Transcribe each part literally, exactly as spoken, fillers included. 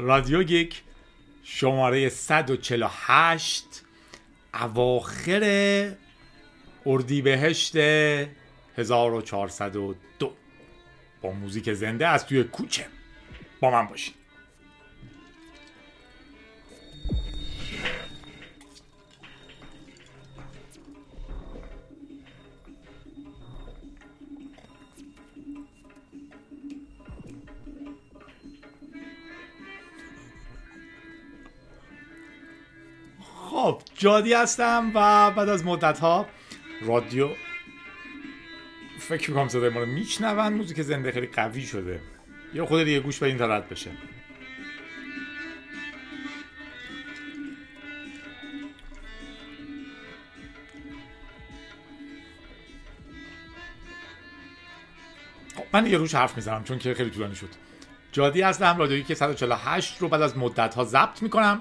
رادیوگیک شماره صد و چهل و هشت، اواخر اردیبهشت هزار و چهارصد و دو، با موزیک زنده از توی کوچه. با من باشین. خب، جادی هستم و بعد از مدت‌ها رادیو فکر می‌کنم صدای ما رو میشنون. موزیک زنده خیلی قوی شده، یا خود دیگه گوش به این طرف بشه. من دیگه روش حرف میزنم چون که خیلی طولانی شد. جادی هستم، رادیویی که صد و چهل و هشت رو بعد از مدت‌ها ضبط می‌کنم.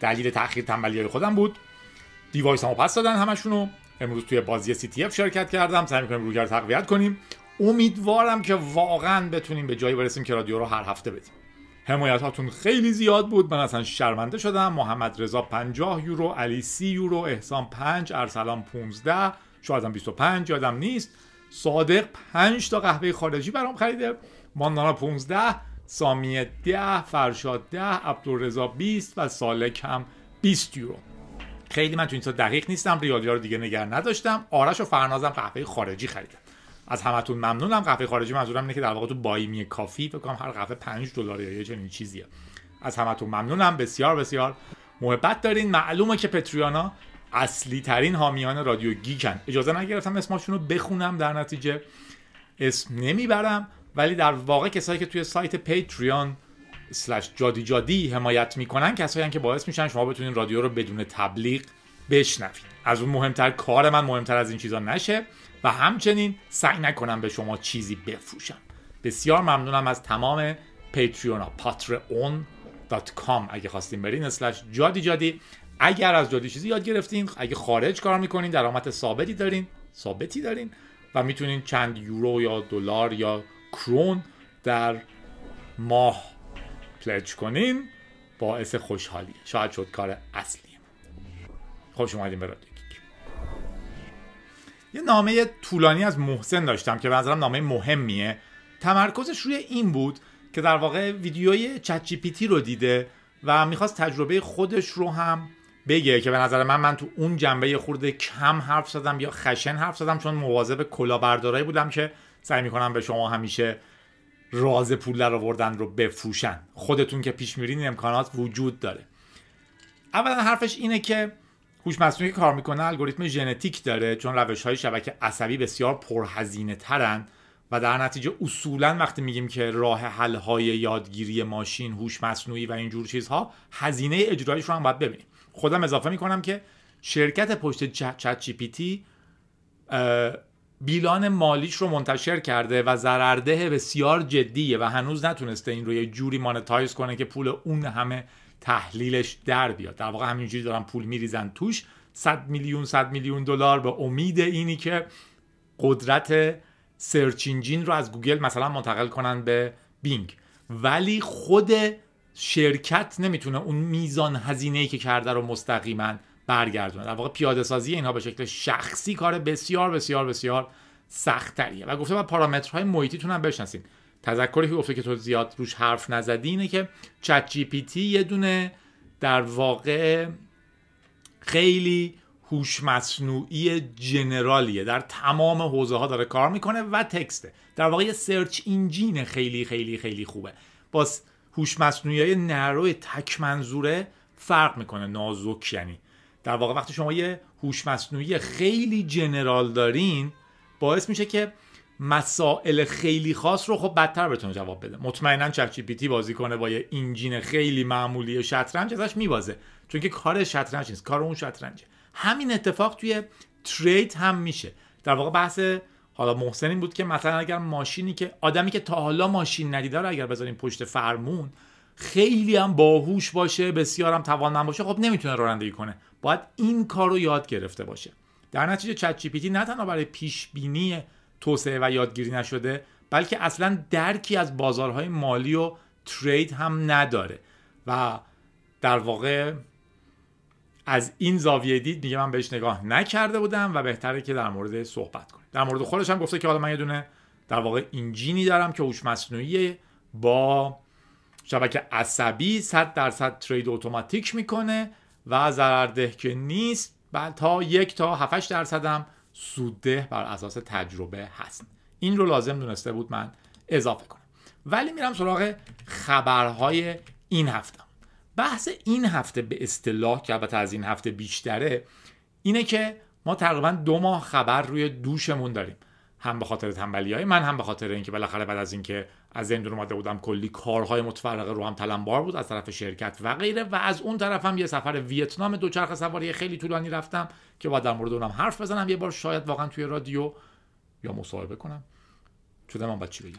دلیل تأخیر تنبلیای خودم بود. دیوایسامو پس دادن همشونو. امروز توی بازی سی تی اف شرکت کردم. سعی می‌کنیم رویکرد رو تقویت کنیم. امیدوارم که واقعاً بتونیم به جایی برسیم که رادیو رو هر هفته بدیم. حمایتاتون خیلی زیاد بود. من اصلا شرمنده شدم. محمد رضا پنجاه یورو، علی سی یورو، احسان پنج، ارسلان پانزده، شایدم بیست و پنج، یادم نیست. صادق پنج تا قهوه خارجی برام خریده. ماندانا پانزده، سامی ده، فرشاد ده، عبدالرضا بیست و سالک هم بیست یورو. خیلی من تو این سال دقیق نیستم، ریالی‌ها رو دیگه نگه نداشتم. آرش و فرنازم قهوه خارجی خریدن. از همتون ممنونم. قهوه خارجی منظورم اینه که در واقع تو بای می کافی بگم هر قهوه پنج دلار یا چنین چیزیه. از همتون ممنونم، بسیار بسیار محبت دارین. معلومه که پتریانا اصلی ترین حامیان رادیو گیکن. اجازه نگرفتم اسمشون رو بخونم، در نتیجه اسم نمیبرم، ولی در واقع کسایی که توی سایت پیتریان سلش جادی جادی حمایت میکنن کسایی هستن که باعث میشن شما بتونین رادیو رو بدون تبلیغ بشنوید. از اون مهمتر، کار من مهمتر از این چیزا نشه و همچنین سعی نکنم به شما چیزی بفروشم. بسیار ممنونم از تمام پیتریونا. پاترئون دات کام اگه خواستین برین سلش جادی جادی. اگر از جادی چیزی یاد گرفتین، اگه خارج کار میکنین، درآمد ثابتی دارین، ثابتی دارین و میتونین چند یورو یا دلار یا کرون در ماه پلچ کنین، باعث خوشحالیه. شاید شد کار اصلیم. خوش اومدین به رادیو گیک. یه نامه طولانی از محسن داشتم که به نظرم نامه مهمیه. تمرکزش روی این بود که در واقع ویدیوی چت جی پی تی رو دیده و میخواست تجربه خودش رو هم بگه، که به نظر من من تو اون جنبه خورده کم حرف زدم یا خشن حرف زدم، چون مواظب کلاهبردارایی بودم که سعی میکنم به شما همیشه راز پول در آوردن رو بفروشن. خودتون که پیش میرین امکانات وجود داره. اولا حرفش اینه که هوش مصنوعی کار میکنه الگوریتم ژنتیک داره، چون روش‌های شبکه عصبی بسیار پرهزینه ترن و در نتیجه اصولا وقتی میگیم که راه حل‌های یادگیری ماشین، هوش مصنوعی و اینجور چیزها، هزینه اجرایش رو هم باید ببینیم. خودم اضافه میکنم که شرکت پشت چت جی پی تی بیلان مالیش رو منتشر کرده و ضررده بسیار جدیه و هنوز نتونسته این رو یه جوری مانتایز کنه که پول اون همه تحلیلش در بیاد. در واقع همینجوری دارن پول میریزن توش، صد میلیون صد میلیون دلار، به امید اینی که قدرت سرچ انجین رو از گوگل مثلا منتقل کنن به بینگ. ولی خود شرکت نمیتونه اون میزان هزینه‌ای که کرده رو مستقیماً برگردونه. در واقع پیاده سازی اینها به شکل شخصی کار بسیار بسیار بسیار سخت تریه و گفته بعد پارامترهای محیطیتون هم بشناسین. تذکری که گفته که تو زیاد روش حرف نزدی اینه که چت جی پی تی یه دونه در واقع خیلی هوش مصنوعی جنرالیه، در تمام حوزه ها داره کار میکنه و تکسته. در واقع یه سرچ انجین خیلی خیلی خیلی خوبه. با هوش مصنوعی نرو تک منظوره فرق میکنه، نازک. یعنی در واقع وقتی شما یه هوش مصنوعی خیلی جنرال دارین، باعث میشه که مسائل خیلی خاص رو خب بدتر بتونه جواب بده. مطمئناً چت جی پی تی بازی کنه با یه انجین خیلی معمولی شطرنج ازش میبازه، چون که کار شطرنج نیست، کار اون شطرنجه. همین اتفاق توی ترید هم میشه. در واقع بحث حالا محسن این بود که مثلا اگر ماشینی که آدمی که تا حالا ماشین ندیده رو اگر بذاریم پشت فرمون، خیلی هم باهوش باشه، بسیار هم توانمند باشه، خب نمیتونه رانندگی کنه. باید این کار رو یاد گرفته باشه. در نتیجه چت جی پی تی نه تنها برای پیش بینی توسعه و یادگیری نشده، بلکه اصلا درکی از بازارهای مالی و ترید هم نداره و در واقع از این زاویه دید میگه من بهش نگاه نکرده بودم و بهتره که در مورد صحبت کنیم. در مورد خودش هم گفته که حالا من یه دونه در واقع انجینی دارم که هوش مصنوعی با شبکه عصبی صد درصد ترید اتوماتیک میکنه و ضررده که نیست، بعد تا یک تا هفت درصد هم سودده بر اساس تجربه هست. این رو لازم دونسته بود من اضافه کنم. ولی میرم سراغ خبرهای این هفته. بحث این هفته به اصطلاح که البته از این هفته بیشتره اینه که ما تقریبا دو ماه خبر روی دوشمون داریم، هم به خاطر تنبلیای من، هم به خاطر اینکه بالاخره بعد از اینکه از زندون اومده بودم کلی کارهای متفرقه رو هم تلمبار بود از طرف شرکت و غیره، و از اون طرف هم یه سفر ویتنام دوچرخه سواری خیلی طولانی رفتم که بعد در مورد اونم حرف بزنم یه بار، شاید واقعا توی رادیو یا مصاحبه کنم، چه من بعد چی بگم.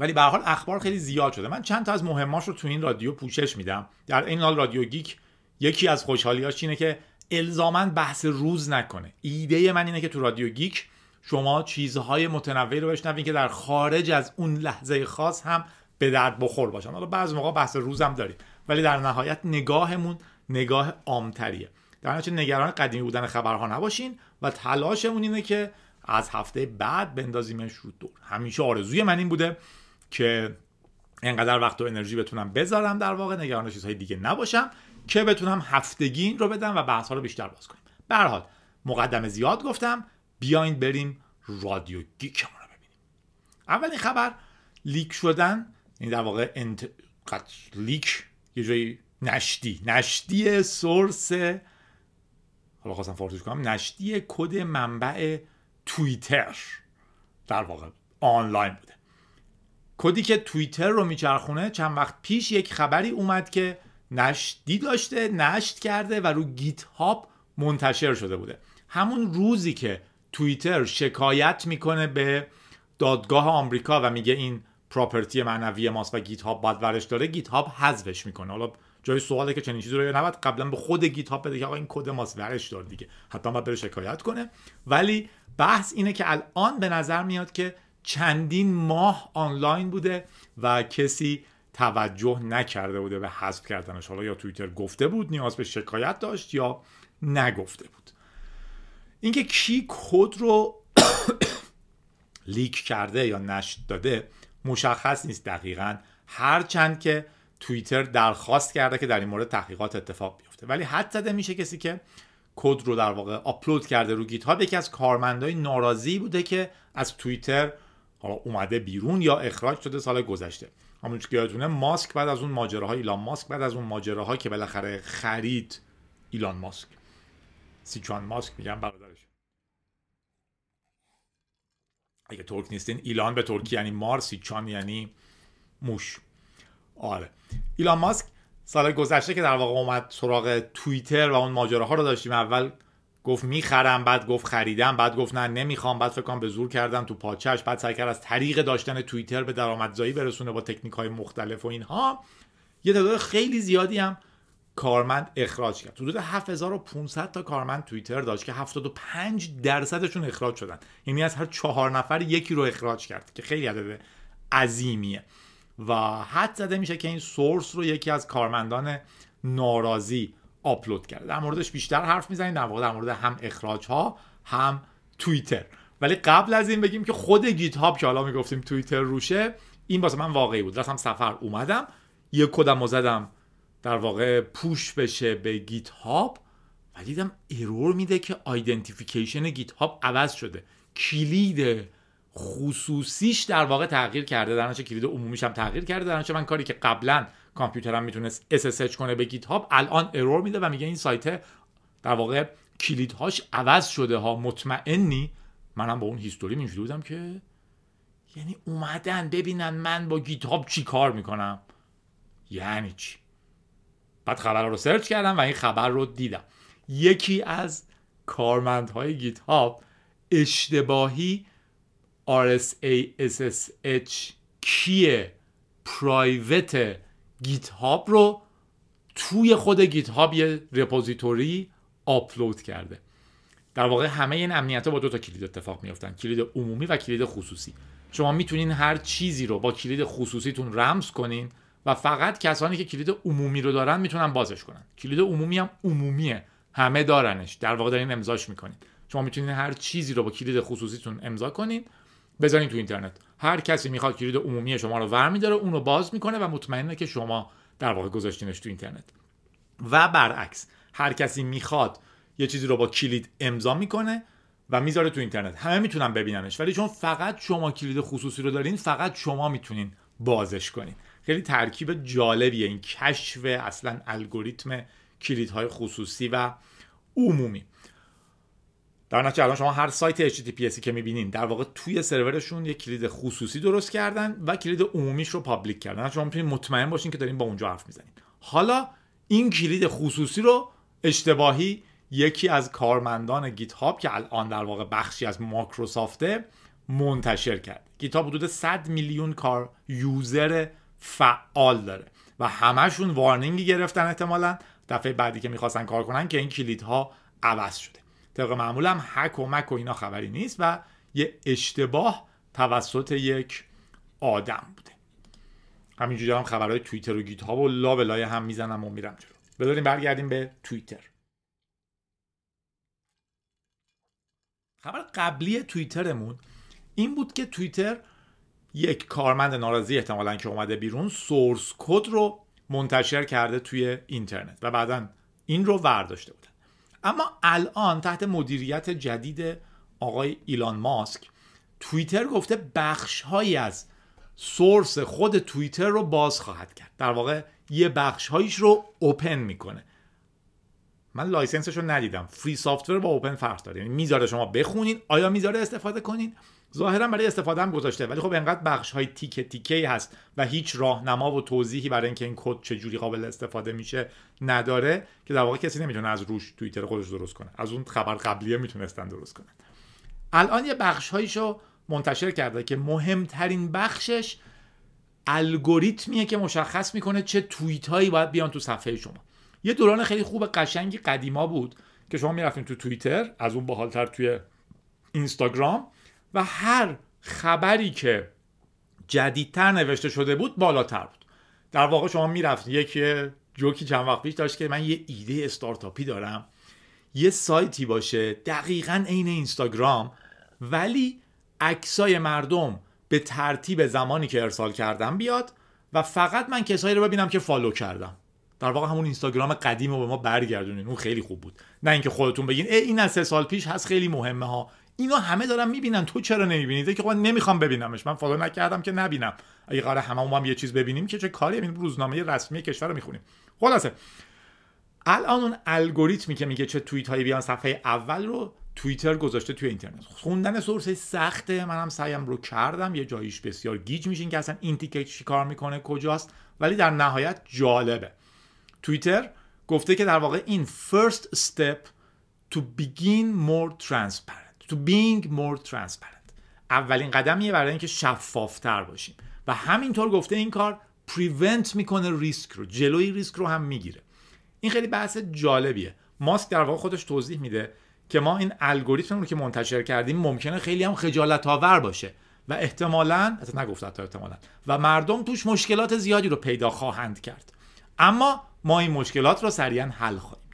ولی به هر حال اخبار خیلی زیاد شده. من چند تا از مهماش رو تو این رادیو پوشش میدم. در این حال رادیو گیک یکی از خوشحالیاش اینه که الزاماً بحث روز نکنه. ایده من اینه که تو رادیو گیک شما چیزهای متنوعی رو بشنوین که در خارج از اون لحظه خاص هم به درد بخور باشن. حالا بعضی موقع بحث روز هم داریم، ولی در نهایت نگاهمون نگاه عام‌تریه. در نتیجه نگران قدیمی بودن خبرها نباشین و تلاشمون اینه که از هفته بعد بندازیمش رو دور. همیشه آرزوی من این بوده که اینقدر وقت و انرژی بتونم بذارم، در واقع نگران چیزهای دیگه نباشم که بتونم هفتگی این رو بدم و بحث‌ها رو بیشتر باز کنیم. به هر حال مقدمه زیاد گفتم، بیاین بریم رادیو گیکمون رو ببینیم. اولین خبر لیک شدن، این در واقع انت... قد... لیک یه جایی نشتی نشتی سورس، حالا خواستم فارسیش کنم، نشتی کد منبع توییتر در واقع آنلاین بوده. کدی که توییتر رو میچرخونه. چند وقت پیش یک خبری اومد که نشتی داشته نشت کرده و رو گیت هاب منتشر شده بوده. همون روزی که توییتر شکایت میکنه به دادگاه آمریکا و میگه این پراپرتی معنوی ماست و گیت هاب باید ورش داره، گیت هاب حذفش میکنه. حالا جای سواله که چنین چیزی رو نباید قبلا به خود گیت هاب بده که آقا این کد ماست ورش دار دیگه، حتما باید بره شکایت کنه. ولی بحث اینه که الان به نظر میاد که چندین ماه آنلاین بوده و کسی توجه نکرده بوده به حذف کردنش. حالا یا توییتر گفته بود نیاز به شکایت داشت یا نگفته بود. اینکه کی کد رو لیک کرده یا نشت داده مشخص نیست دقیقاً، هرچند که توییتر درخواست کرده که در این مورد تحقیقات اتفاق بیفته. ولی حد زده میشه کسی که کد رو در واقع آپلود کرده رو گیت هاب یکی از کارمندای ناراضی بوده که از توییتر حالا اومده بیرون یا اخراج شده سال گذشته. همون که یادتونه ماسک بعد از اون ماجراهای ایلان ماسک بعد از اون ماجراها که بالاخره خرید ایلان ماسک سیچوان ماسک میگم برادرش، اگه ترک نیستین ایلان به ترکی یعنی مار، سیچوان یعنی موش. آره ایلان ماسک سال گذشته که در واقع اومد سراغ توییتر و اون ماجراها رو داشتیم، اول گفت میخرم، بعد گفت خریدم، بعد گفت نه نمیخوام، بعد فکر کنم به زور کردن تو پاچش، بعد سعی کرد از طریق داشتن توییتر به درآمدزایی برسونه با تکنیک‌های مختلف و اینها. یه تعداد خیلی زیادی هم کارمند اخراج کرد. حدود هفت هزار و پانصد تا کارمند توییتر داشت که هفتاد و پنج درصدشون اخراج شدن، یعنی از هر چهار نفر یکی رو اخراج کرد که خیلی عدد عظیمیه و حد زده میشه که این سورس رو یکی از کارمندان ناراضی آپلود کرده. در موردش بیشتر حرف میزنیم، در واقع در مورد هم اخراج ها هم توییتر. ولی قبل از این بگیم که خود گیت هاب که حالا میگفتیم توییتر روشه، این واسه من واقعی بود. راستم سفر اومدم یه کدمو زدم در واقع پوش بشه به گیت هاب و دیدم ایرور میده که آیدنتیفیکیشن گیت هاب عوض شده، کلید خصوصیش در واقع تغییر کرده، در نتیجه کلید عمومیش هم تغییر کرده. در نتیجه من کاری که قبلا کامپیوترم میتونست اس اس اچ کنه به گیت هاب الان ارور میده و میگه این سایت در واقع کلیدهاش عوض شده ها، مطمئنی؟ منم با اون هیستوری اینجوری بودم که یعنی اومدن ببینن من با گیت هاب چی کار میکنم یعنی چی. بعد خبر رو سرچ کردم و این خبر رو دیدم، یکی از کارمندهای گیت هاب اشتباهی آر اس ای اس اس اچ کیه پرایوت گیت هاب رو توی خود گیت هاب یه رپوزیتوری آپلود کرده. در واقع همه این امنیت‌ها با دو تا کلید اتفاق میافتن، کلید عمومی و کلید خصوصی. شما میتونین هر چیزی رو با کلید خصوصیتون رمز کنین و فقط کسانی که کلید عمومی رو دارن میتونن بازش کنن. کلید عمومی هم عمومیه، همه دارنش، در واقع دارین امضاش میکنین. شما میتونین هر چیزی رو با کلید خصوصیتون امضا کنین، بزنین تو اینترنت، هر کسی میخواد کلید عمومی شما رو برمی‌داره، اون رو باز میکنه و مطمئنه که شما در واقع گذاشتینش تو اینترنت. و برعکس، هر کسی میخواد یه چیزی رو با کلید امضا میکنه و میذاره تو اینترنت، همه میتونن ببیننش، ولی چون فقط شما کلید خصوصی رو دارین، فقط شما میتونین بازش کنین. خیلی ترکیب جالبیه این کشف اصلا الگوریتم کلیدهای خصوصی و عمومی. در نتیجه الان شما هر سایت اچ تی تی پی اسی که میبینین در واقع توی سرورشون یک کلید خصوصی درست کردن و کلید عمومیش رو پابلیک کردن. شما میتونین مطمئن باشین که دارین با اونجا حرف میزنین. حالا این کلید خصوصی رو اشتباهی یکی از کارمندان گیت هاب که الان در واقع بخشی از مایکروسافته منتشر کرد. گیت هاب حدود صد میلیون کار یوزر فعال داره و همشون وارنینگی گرفتن احتمالاً دفعه بعدی که میخواستن کار کنن که این کلیدها عوض شده. طبق معمول هم هک و مک و اینا خبری نیست و یه اشتباه توسط یک آدم بوده. همینجوری هم خبرهای توییتر و گیت هاب و لا به لای هم میزنم و میرم جلو. بذاریم برگردیم به توییتر. خبر قبلی توییترمون این بود که توییتر یک کارمند ناراضی احتمالاً که اومده بیرون سورس کد رو منتشر کرده توی اینترنت و بعداً این رو ورداشته بودن. اما الان تحت مدیریت جدید آقای ایلان ماسک، توییتر گفته بخش‌هایی از سورس خود توییتر رو باز خواهد کرد. در واقع یه بخش‌هایش رو اوپن میکنه. من لایسنسش رو ندیدم. فری سافتور با اوپن فرق داره. یعنی میذاره شما بخونین، آیا میذاره استفاده کنین؟ ظاهرا برای استفاده هم گذاشته، ولی خب انقدر بخش‌های تیکه تیکه‌ای هست و هیچ راهنما و توضیحی برای اینکه این کد چجوری قابل استفاده میشه نداره که در واقع کسی نمیتونه از روش توییتر خودش درست کنه. از اون خبر قبلیه میتونستن درست کنن. الان یه بخش‌هایشو منتشر کرده که مهمترین بخشش الگوریتمیه که مشخص میکنه چه توییتایی باید بیان تو صفحه شما. یه دوران خیلی خوب قشنگی قدیما بود که شما میرفتین تو توییتر، از اون باحال‌تر توی اینستاگرام، و هر خبری که جدیدتر نوشته شده بود بالاتر بود. در واقع شما میرفت یک جوکی چند وقت پیش داشت که من یه ایده استارتاپی دارم، یه سایتی باشه دقیقاً عین اینستاگرام ولی عکسای مردم به ترتیب زمانی که ارسال کردم بیاد و فقط من کسایی رو ببینم که فالو کردم. در واقع همون اینستاگرام قدیم رو به ما برگردونین، اون خیلی خوب بود. نه اینکه خودتون بگین ای این از سه سال پیش هست خیلی مهمه ها، اینا همه دارن میبینن تو چرا نمیبینید؟ که خب من نمیخوام ببینمش، من فالو نکردم که نبینم. اگه قراره هممون هم یه چیز ببینیم که چه کاری؟ این روزنامه رسمی کشور رو میخونیم. خلاصه الان اون الگوریتمی که میگه چه توییت هایی بیان صفحه اول رو توییتر گذاشته توی اینترنت. خوندن سورس سخته، منم سعیم رو کردم، یه جاییش بسیار گیج میشین که اصلا این تیکه چیکار میکنه کجاست، ولی در نهایت جالبه. توییتر گفته که در واقع این first step to begin more transparent to being more transparent، اولین قدمیه برای اینکه شفافتر باشیم. و همینطور گفته این کار prevent میکنه ریسک رو، جلوی ریسک رو هم میگیره. این خیلی بحث جالبیه. ماسک در واقع خودش توضیح میده که ما این الگوریتم رو که منتشر کردیم ممکنه خیلی هم خجالت آور باشه و احتمالاً اصلا نگفت تا احتمالاً و مردم توش مشکلات زیادی رو پیدا خواهند کرد، اما ما این مشکلات رو سریعاً حل خواهیم.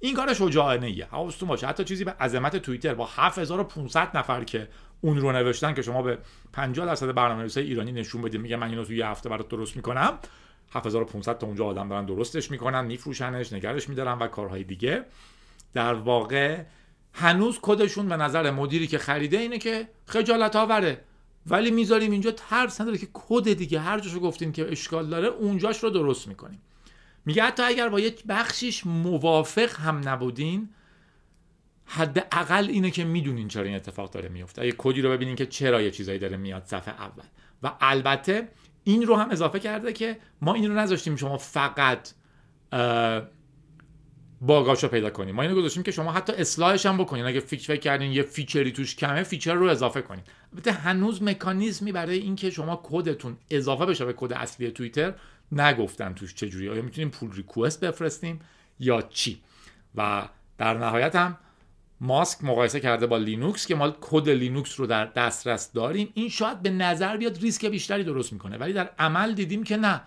این کار شجاعانه ایه، حواستون باشه. حتی چیزی به عظمت توییتر با هفت هزار و پانصد نفر که اون رو نوشتن که شما به پنجاه درصد برنامه‌نویسای ایرانی نشون بدید میگه من اینو توی یه هفته برات درست میکنم، هفت هزار و پانصد تا اونجا آدم دارن درستش میکنن، میفروشنش، نگرش میدارن و کارهای دیگه. در واقع هنوز کدشون به نظر مدیری که خریده اینه که خجالت آوره، ولی میذاریم اینجا، ترس نداره که کد دیگه هر جاشو گفتین که اشکال داره اونجاش رو درست میکنیم. میگه حتی اگر با یک بخشیش موافق هم نبودین، حداقل اینه که میدونین چرا این اتفاق داره میفته. اگه کدی رو ببینین که چرا یه چیزایی داره میاد صفحه اول. و البته این رو هم اضافه کرده که ما این رو نذاشتیم شما فقط باگاشو پیدا کنین، ما اینو گذاشتیم که شما حتی اصلاحش هم بکنین. اگه فکر کردین یه فیچری توش کمه، فیچر رو اضافه کنین. البته هنوز مکانیزمی برای اینکه شما کدتون اضافه بشه به کد اصلی توییتر نگفتن توش چجوری، آیا میتونیم پول ریکوست بفرستیم یا چی. و در نهایت هم ماسک مقایسه کرده با لینوکس که ما کد لینوکس رو در دسترس داریم، این شاید به نظر بیاد ریسک بیشتری درست میکنه، ولی در عمل دیدیم که نه،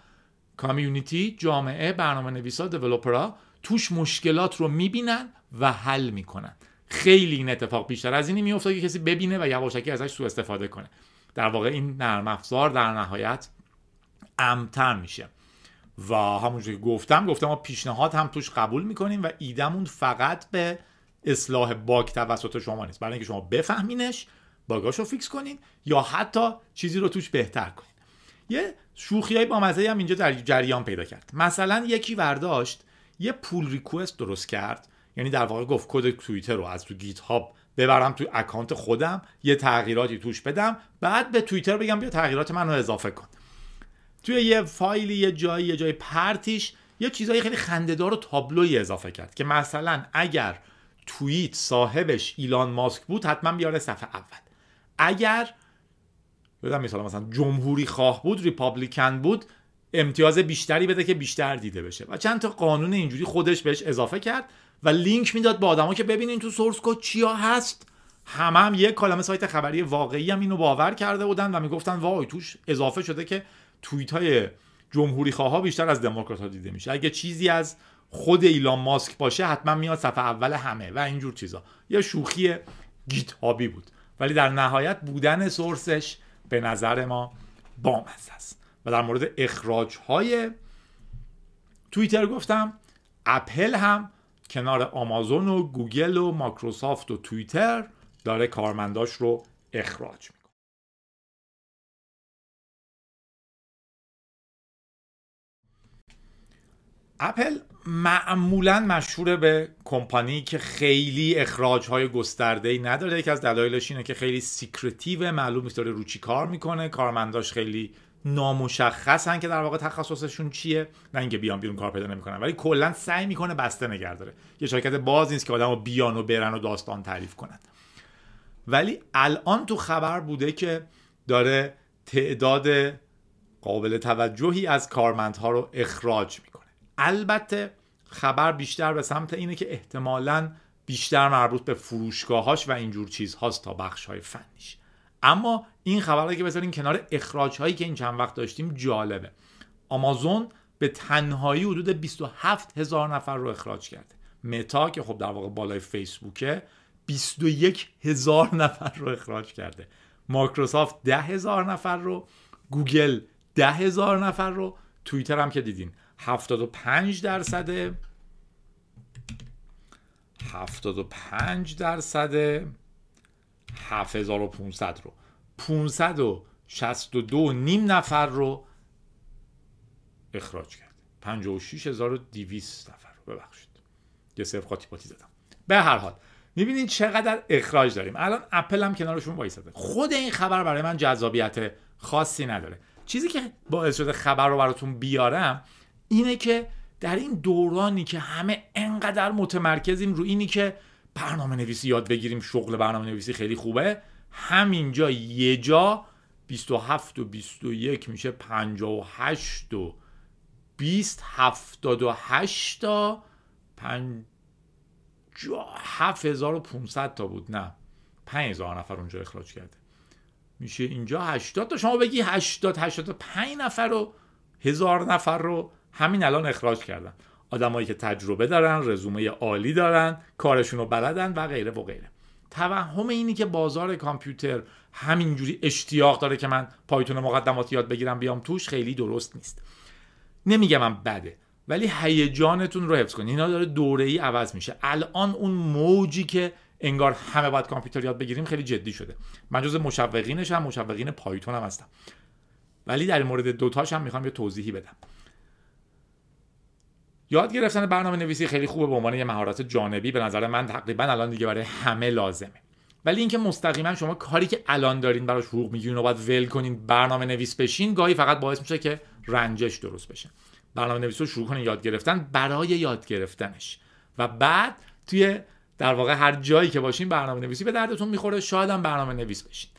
کامیونیتی، جامعه، برنامه نویسا، دیولپرها توش مشکلات رو میبینن و حل میکنن. خیلی این اتفاق بیشتر از اینی میفته که کسی ببینه و یواشکی ازش سوء استفاده کنه. در واقع این نرم افزار در نهایت امن‌تر میشه و همونجوری که گفتم گفتم ما پیشنهاد هم توش قبول میکنیم و ایدمون فقط به اصلاح باگ توسط شما نیست، برای اینکه شما بفهمینش، باگاشو فیکس کنین یا حتی چیزی رو توش بهتر کنین. یه شوخیای با مزه‌ای هم اینجا در جریان پیدا کرد. مثلا یکی برداشت یه پول ریکوست درست کرد، یعنی در واقع گفت کد توییتر رو از تو گیت هاب ببرم تو اکانت خودم، یه تغییراتی توش بدم، بعد به توییتر بگم بیا تغییرات منو اضافه کن. توی یه فایلی یه جایی یه جای پرتیش یه چیزای خیلی خنده‌دار و تابلویی اضافه کرد که مثلا اگر توییت صاحبش ایلان ماسک بود حتما بیاره صفحه اول، اگر بذارم مثلا مثلا جمهوری خواه بود، ریپابلیکن بود، امتیاز بیشتری بده که بیشتر دیده بشه و چند تا قانون اینجوری خودش بهش اضافه کرد و لینک میداد به آدما که ببینین تو سورس کد چیا هست. هم هم یک کالمه سایت خبری واقعی هم اینو باور کرده بودن و میگفتن وای توش اضافه شده که توییت های جمهوری خواها بیشتر از دموکرات ها دیده میشه، اگه چیزی از خود ایلان ماسک باشه حتما میاد صفحه اول همه و اینجور چیزا. یه شوخی گیت هابی بود ولی در نهایت بودن سورسش به نظر ما بامزه است. و در مورد اخراج های توییتر گفتم، اپل هم کنار آمازون و گوگل و مایکروسافت و توییتر داره کارمنداش رو اخراج میکنه. اپل معمولاً مشهور به کمپانی که خیلی اخراج‌های گسترده‌ای نداره. یکی از دلایلش اینه که خیلی سیکرتیو، معلوم نیست داره رو چی کار میکنه، کارمنداش خیلی نامشخصن که در واقع تخصصشون چیه، نه اینکه بیان بیرون کار پیدا نمیکنن، ولی کلا سعی میکنه بسته نگه داره. یه شرکت باز نیست که آدمو بیان و برن و داستان تعریف کنن. ولی الان تو خبر بوده که داره تعداد قابل توجهی از کارمندها رو اخراج میکنه. البته خبر بیشتر به سمت اینه که احتمالاً بیشتر مربوط به فروشگاهاش و اینجور چیزهاست تا بخش‌های فنیش. اما این خبره که بذارین کنار اخراج‌هایی که این چند وقت داشتیم جالبه. آمازون به تنهایی حدود بیست و هفت هزار نفر رو اخراج کرده. متا که خب در واقع بالای فیسبوکه بیست و یک هزار نفر رو اخراج کرده. مایکروسافت ده هزار نفر رو، گوگل ده هزار نفر رو، توییتر هم که دیدین هفتاد و پنج درصد هفتاد و پنج درصد هفت هزار و پانصد رو، پانصد و شصت و دو نیم نفر رو اخراج کرد، پنجاه و شش هزار و دویست نفر رو. ببخشید یه صرف قاطی پاتی زدم. به هر حال می‌بینین چقدر اخراج داریم. الان اپل هم کنارشون وایساده. خود این خبر برای من جذابیت خاصی نداره. چیزی که باعث شده خبر رو براتون بیارم اینه که در این دورانی که همه انقدر متمرکزیم رو اینی که برنامه نویسی یاد بگیریم، شغل برنامه نویسی خیلی خوبه، همینجا یه جا بیست و هفت و بیست و یک میشه پنجاه و هشت و بیست هفتاد و هشت تا هفت هزار و پانصد تا بود، نه پنج هزار نفر اونجا اخراج کرده، میشه اینجا هشتاد تا. شما بگی هشتاد هشتاد و پنج نفر رو، هزار نفر رو همین الان اخراج کردن، آدمایی که تجربه دارن، رزومه عالی دارن، کارشون رو بلدن و غیره و غیره. توهم اینی که بازار کامپیوتر همینجوری اشتیاق داره که من پایتون مقدماتی یاد بگیرم بیام توش خیلی درست نیست. نمیگم من بده، ولی هیجانتون رو حفظ کنین. اینا داره دوره‌ای عوض میشه. الان اون موجی که انگار همه باید کامپیوتر یاد بگیریم خیلی جدی شده. من جز مشوقینش هم، مشوقین پایتون هم هستم، ولی در مورد دوتاش هم میخوام یه توضیحی بدم. یاد گرفتن برنامه نویسی خیلی خوبه به عنوان یه مهارت جانبی، به نظر من تقریبا الان دیگه برای همه لازمه. ولی اینکه مستقیما شما کاری که الان دارین براش حقوق میگیرین و باید ول کنین برنامه نویس بشین، گاهی فقط باعث میشه که رنجش درست بشه. برنامه نویسی رو شروع کنین یاد گرفتن برای یاد گرفتنش و بعد توی در واقع هر جایی که باشین برنامه نویسی به دردتون میخوره، شاید هم برنامه نویس بشین.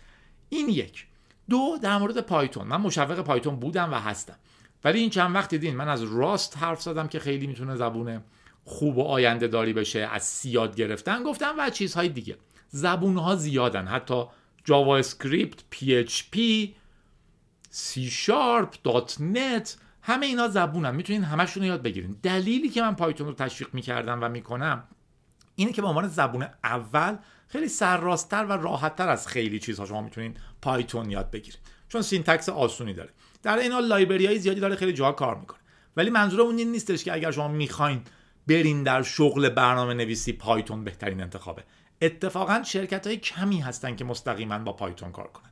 این یک. دو، در مورد پایتون، من مشوق پایتون بودم و هستم، ولی این چند وقت دیدین من از راست حرف زدم که خیلی میتونه زبون خوب و آینده داری بشه از سی یاد گرفتن گفتم و چیزهای دیگه. زبونها زیادن، حتی جاوا اسکریپت، پی اچ پی، سی شارپ، دات نت، همه اینا زبونن، میتونین همشون رو یاد بگیرین. دلیلی که من پایتون رو تشویق میکردم و میکنم اینه که به عنوان زبون اول خیلی سرراست‌تر و راحت‌تر از خیلی چیزها شما میتونین پایتون یاد بگیرید، چون سینتکس آسونی داره. در این حال لایبرری‌های زیادی داره خیلی جاها کار میکنه. ولی منظورمون این نیستش که اگر شما میخواین برین در شغل برنامه‌نویسی پایتون بهترین انتخابه. اتفاقاً شرکت‌های کمی هستن که مستقیماً با پایتون کار کنن.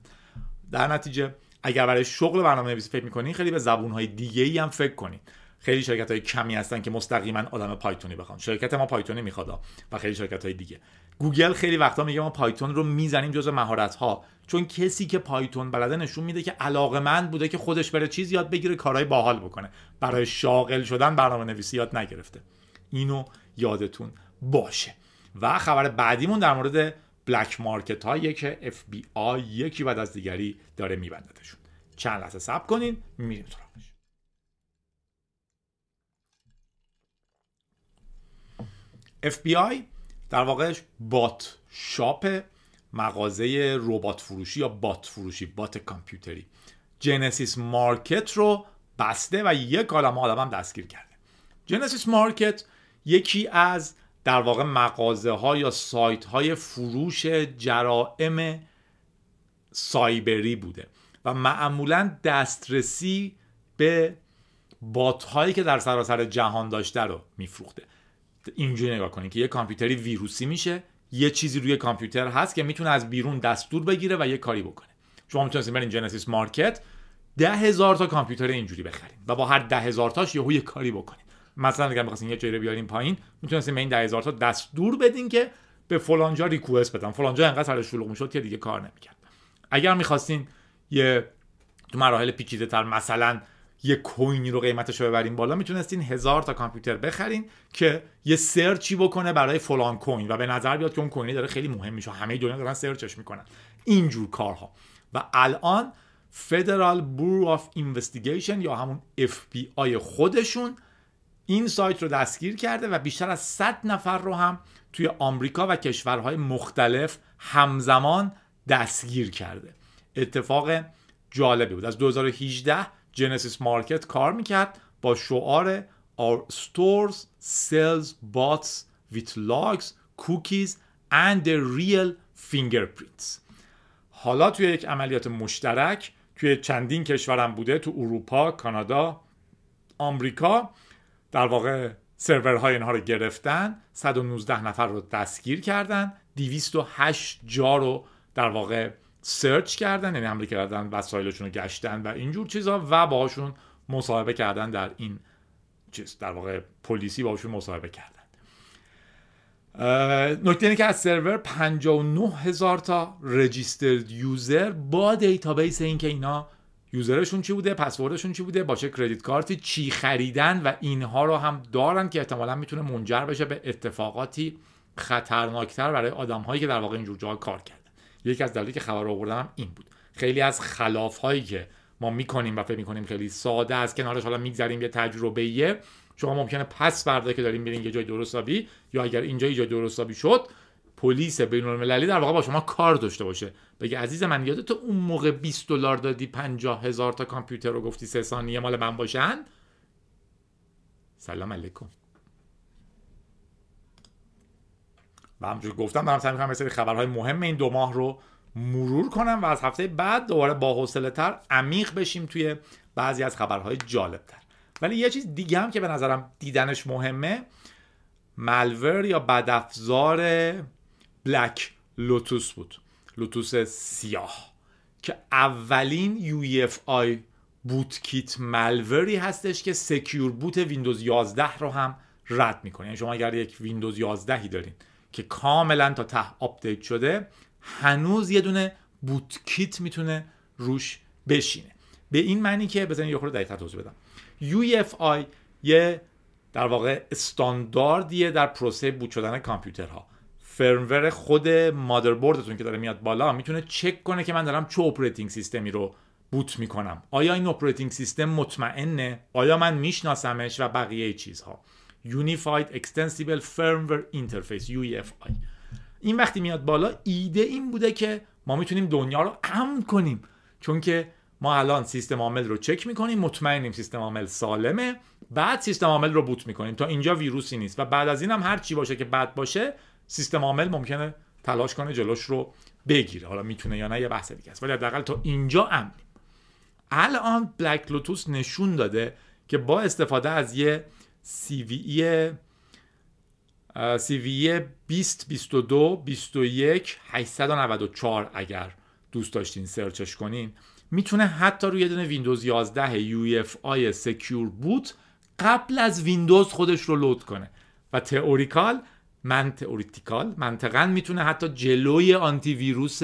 در نتیجه اگر برای شغل برنامه‌نویسی فکر می‌کنین خیلی به زبون‌های دیگه‌ای هم فکر کنین. خیلی شرکت‌های کمی هستن که مستقیما آدم پایتونی بخوان. شرکت ما پایتونی میخواد و خیلی شرکت‌های دیگه. گوگل خیلی وقتا میگه ما پایتون رو میزنیم جزء مهارت‌ها، چون کسی که پایتون بلده نشون میده که علاقه‌مند بوده که خودش بره چیز یاد بگیره، کارهای باحال بکنه. برای شاغل شدن برنامه‌نویسی یاد نگرفته. اینو یادتون باشه. و خبر بعدیمون در مورد بلک مارکت هایی که اف بی آی یکی بعد از دیگری داره میبندتشون. چند لحظه صبر کنین، میریم سراغش. اف بی آی در واقعش بات شاپ، مغازه ربات فروشی یا بات فروشی، بات کامپیوتری. جنسیس مارکت رو بسته و یک عالمه آدمم دستگیر کرده. جنسیس مارکت یکی از در واقع مغازه ها یا سایت های فروش جرائم سایبری بوده و معمولاً دسترسی به بات هایی که در سراسر جهان داشته رو میفروخته. اینجوری نگاه کنید که یه کامپیوتری ویروسی میشه، یه چیزی روی کامپیوتر هست که میتونه از بیرون دستور بگیره و یه کاری بکنه. شما میتونید برید جنسیس مارکت ده هزار تا کامپیوتر اینجوری بخرید و با هر ده هزار تاش یهو یه کاری بکنید. مثلا اگر می‌خواستین یه جایی رو بیارین پایین، میتونید به این ده هزار تا دستور بدین که به فلان جا ریکوست بدم، فلان جا انقدر سر شلوغ میشد که دیگه کار نمیکرد. اگر می‌خواستین یه تو مراحل پیچیده‌تر مثلا یه کوینی رو قیمتش رو ببرین بالا، میتونستین هزار تا کامپیوتر بخرین که یه سرچی بکنه برای فلان کوین و به نظر بیاد که اون کوینی داره خیلی مهم میشه، همه دنیا دارن سرچش میکنن، اینجور کارها. و الان فدرال برو آف اینوستیگیشن یا همون اف بی آی خودشون این سایت رو دستگیر کرده و بیشتر از صد نفر رو هم توی آمریکا و کشورهای مختلف همزمان دستگیر کرده. اتفاق جالبی بود. از دو هزار و هجده جنسیس مارکت کار میکرد با شعار Our stores sells bots with logs, cookies and the real fingerprints. حالا توی یک عملیات مشترک توی چندین کشورم بوده، تو اروپا، کانادا، آمریکا، در واقع سرورهای اینها رو گرفتن، صد و نوزده نفر رو دستگیر کردن، دویست و هشت جا رو در واقع سرچ کردن، یعنی حمله کردن، وسایلشون رو گشتن و اینجور چیزا و باهاشون مصاحبه کردن. در این چیز در واقع پلیسی باهاشون مصاحبه کردن. نکته اینه که از سرور پنجاه و نه هزار تا رجیسترد یوزر با دیتابیس این که اینا یوزرشون چی بوده، پسوردشون چی بوده، با چه کردیت کارتی چی خریدن و اینها رو هم دارن که احتمالاً میتونه منجر بشه به اتفاقاتی خطرناکتر برای آدم‌هایی که در واقع اینجور جا کار کردن. یکی از دلایلی که خبر رو آوردم هم این بود. خیلی از خلاف‌هایی که ما می‌کنیم و فکر می‌کنیم خیلی ساده است، کنارش حالا می‌گذاریم یه تجربه‌ایه. شما ممکنه پس فردا که داریم میرین یه جای درستابی یا اگر اینجا یه جای درستابی شد، پلیس بین‌المللی در واقع با شما کار داشته باشه. بگه عزیز من یادت اون موقع بیست دلار دادی پنجاه هزار تا کامپیوتر رو گفتی سه ثانیه مال من باشن؟ سلام علیکم. و همونجور گفتم دارم سعی می‌کنم یه سری خبرهای مهم این دو ماه رو مرور کنم و از هفته بعد دوباره با حوصله‌تر عمیق بشیم توی بعضی از خبرهای جالب‌تر. ولی یه چیز دیگه هم که به نظرم دیدنش مهمه، مالور یا بدافزار بلک لوتوس بود، لوتوس سیاه، که اولین یو ای اف آی بوت کیت مالوری هستش که سکیور بوت ویندوز یازده رو هم رد می‌کنه. یعنی شما اگر یک ویندوز یازدهی دارین که کاملا تا ته آپدیت شده، هنوز یه دونه بوت کیت میتونه روش بشینه. به این معنی که بزنین یه خورده دقیق‌تر توضیح بدم. یو ای اف آی یه در واقع استانداردیه در پروسه بوت شدن کامپیوترها. فرمور خود مادربردتون که داره میاد بالا میتونه چک کنه که من دارم چه اپراتینگ سیستمی رو بوت میکنم، آیا این اپراتینگ سیستم مطمئنه، آیا من میشناسمش و بقیه چیزها. Unified Extensible Firmware Interface یو ای اف آی. این وقتی میاد بالا ایده این بوده که ما میتونیم دنیا رو امن کنیم، چون که ما الان سیستم عامل رو چک میکنیم، مطمئنیم سیستم عامل سالمه، بعد سیستم عامل رو بوت میکنیم تا اینجا ویروسی نیست و بعد از این هم هر چی باشه که بد باشه سیستم عامل ممکنه تلاش کنه جلوش رو بگیره. حالا میتونه یا نه یه بحث دیگه است، ولی حداقل تا اینجا امنیم. الان بلک لوتوس نشون داده که با استفاده از یه سی وی ای بیست بیست و دو بیست و یک هشتصد و نود و چهار اگر دوست داشتین سرچش کنین، میتونه حتی روی یه دونه ویندوز یازده یو ای اف آی Secure Boot قبل از ویندوز خودش رو لود کنه و تئوریکال من تئوریکال منطقاً میتونه حتی جلوی آنتی ویروس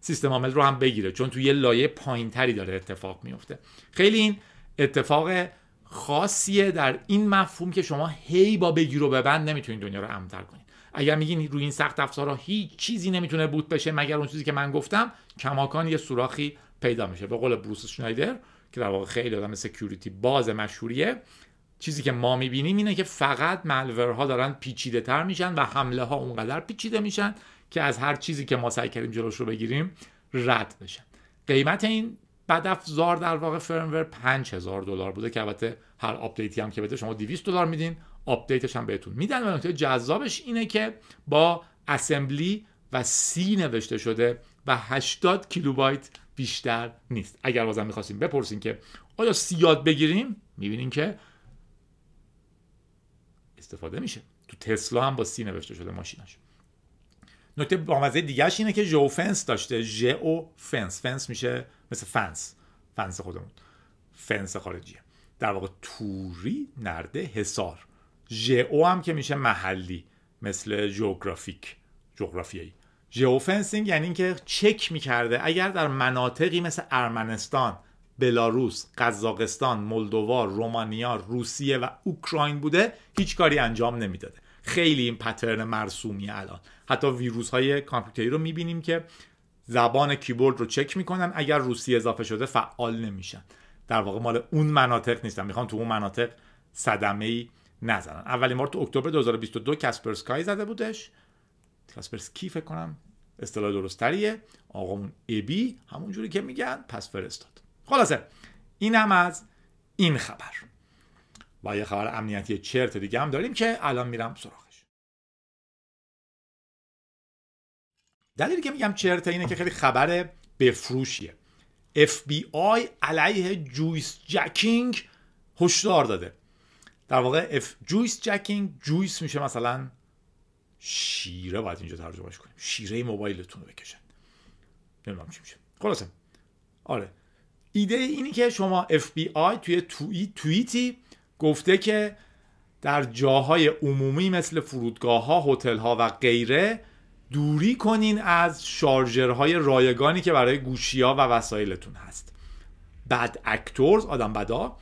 سیستم عامل رو هم بگیره، چون توی یه لایه پایین‌تری داره اتفاق میفته. خیلی این اتفاق خاصیه در این مفهوم که شما هی با بگیر و ببند نمیتونین دنیا رو امن‌تر کنین. اگر میگین روی این سخت افزارها هیچ چیزی نمیتونه بوت بشه مگر اون چیزی که من گفتم، کماکان یه سوراخی پیدا میشه. به قول بروس شنایدر که در واقع خیلی آدم سکیوریتی باز مشهوریه، چیزی که ما میبینیم اینه که فقط مالورها دارن پیچیده تر میشن و حمله ها اونقدر پیچیده میشن که از هر چیزی که ما سعی کردیم جلوش رو بگیریم رد بشن. قیمت این بدافزار در واقع فرمور پنج هزار دلار بوده که البته هر آپدیتی هم که بده شما دویست دلار میدین، آپدیتش هم بهتون میدن. و نکته جذابش اینه که با اسمبلی و سی نوشته شده و هشتاد کیلوبایت بیشتر نیست. اگر بازم میخواستیم بپرسیم که آیا سی یاد بگیریم، میبینیم که استفاده میشه. تو تسلا هم با سی نوشته شده ماشینش. نکته بامزه دیگه‌اش اینه که ژئو فنس داشته. ژئو فنس، فنس میشه مثل فنس، فنس خودمون، فنس خارجیه در واقع، توری نرده حصار. ژئو هم که میشه محلی، مثل جئوگرافیک، جغرافیایی. ژئو فنسینگ یعنی اینکه چک میکرده اگر در مناطقی مثل ارمنستان، بلاروس، قزاقستان، مولدووا، رومانیا، روسیه و اوکراین بوده، هیچ کاری انجام نمیداده. خیلی این پترن مرسومی الان. حتی ویروس های کامپیوتری رو میبینیم که زبان کیبورد رو چک میکنن، اگر روسی اضافه شده فعال نمیشن. در واقع مال اون مناطق نیستن، میخوان تو اون مناطق صدمه‌ای نزنن. اولین بار تو اکتبر دو هزار و بیست و دو کاسپرسکی زده بودش. کاسپرسکی فکر کنم اصطلاح درست‌تریه. آقامون ابی همون جوری که میگن پس فرستاد. خلاصه اینم از این خبر. با یه خبر امنیتی چرت دیگه هم داریم که الان میرم سراغش. دلیلی که میگم چرت اینه که خیلی خبر بفروشیه. اف بی آی علیه جویس جکینگ هشدار داده. در واقع اف جویس جکینگ، جویس میشه مثلا شیره، باید اینجا ترجمهش کنیم، شیره موبایلتون رو بکشن، نمیدونم چی میشه. خلاصه آره، ایده اینی که شما اف بی آی توی تویی توییتی گفته که در جاهای عمومی مثل فرودگاه‌ها، هتل‌ها و غیره دوری کنین از شارژرهای رایگانی که برای گوشی‌ها و وسایلتون هست. بد اکتورز، آدم بدا،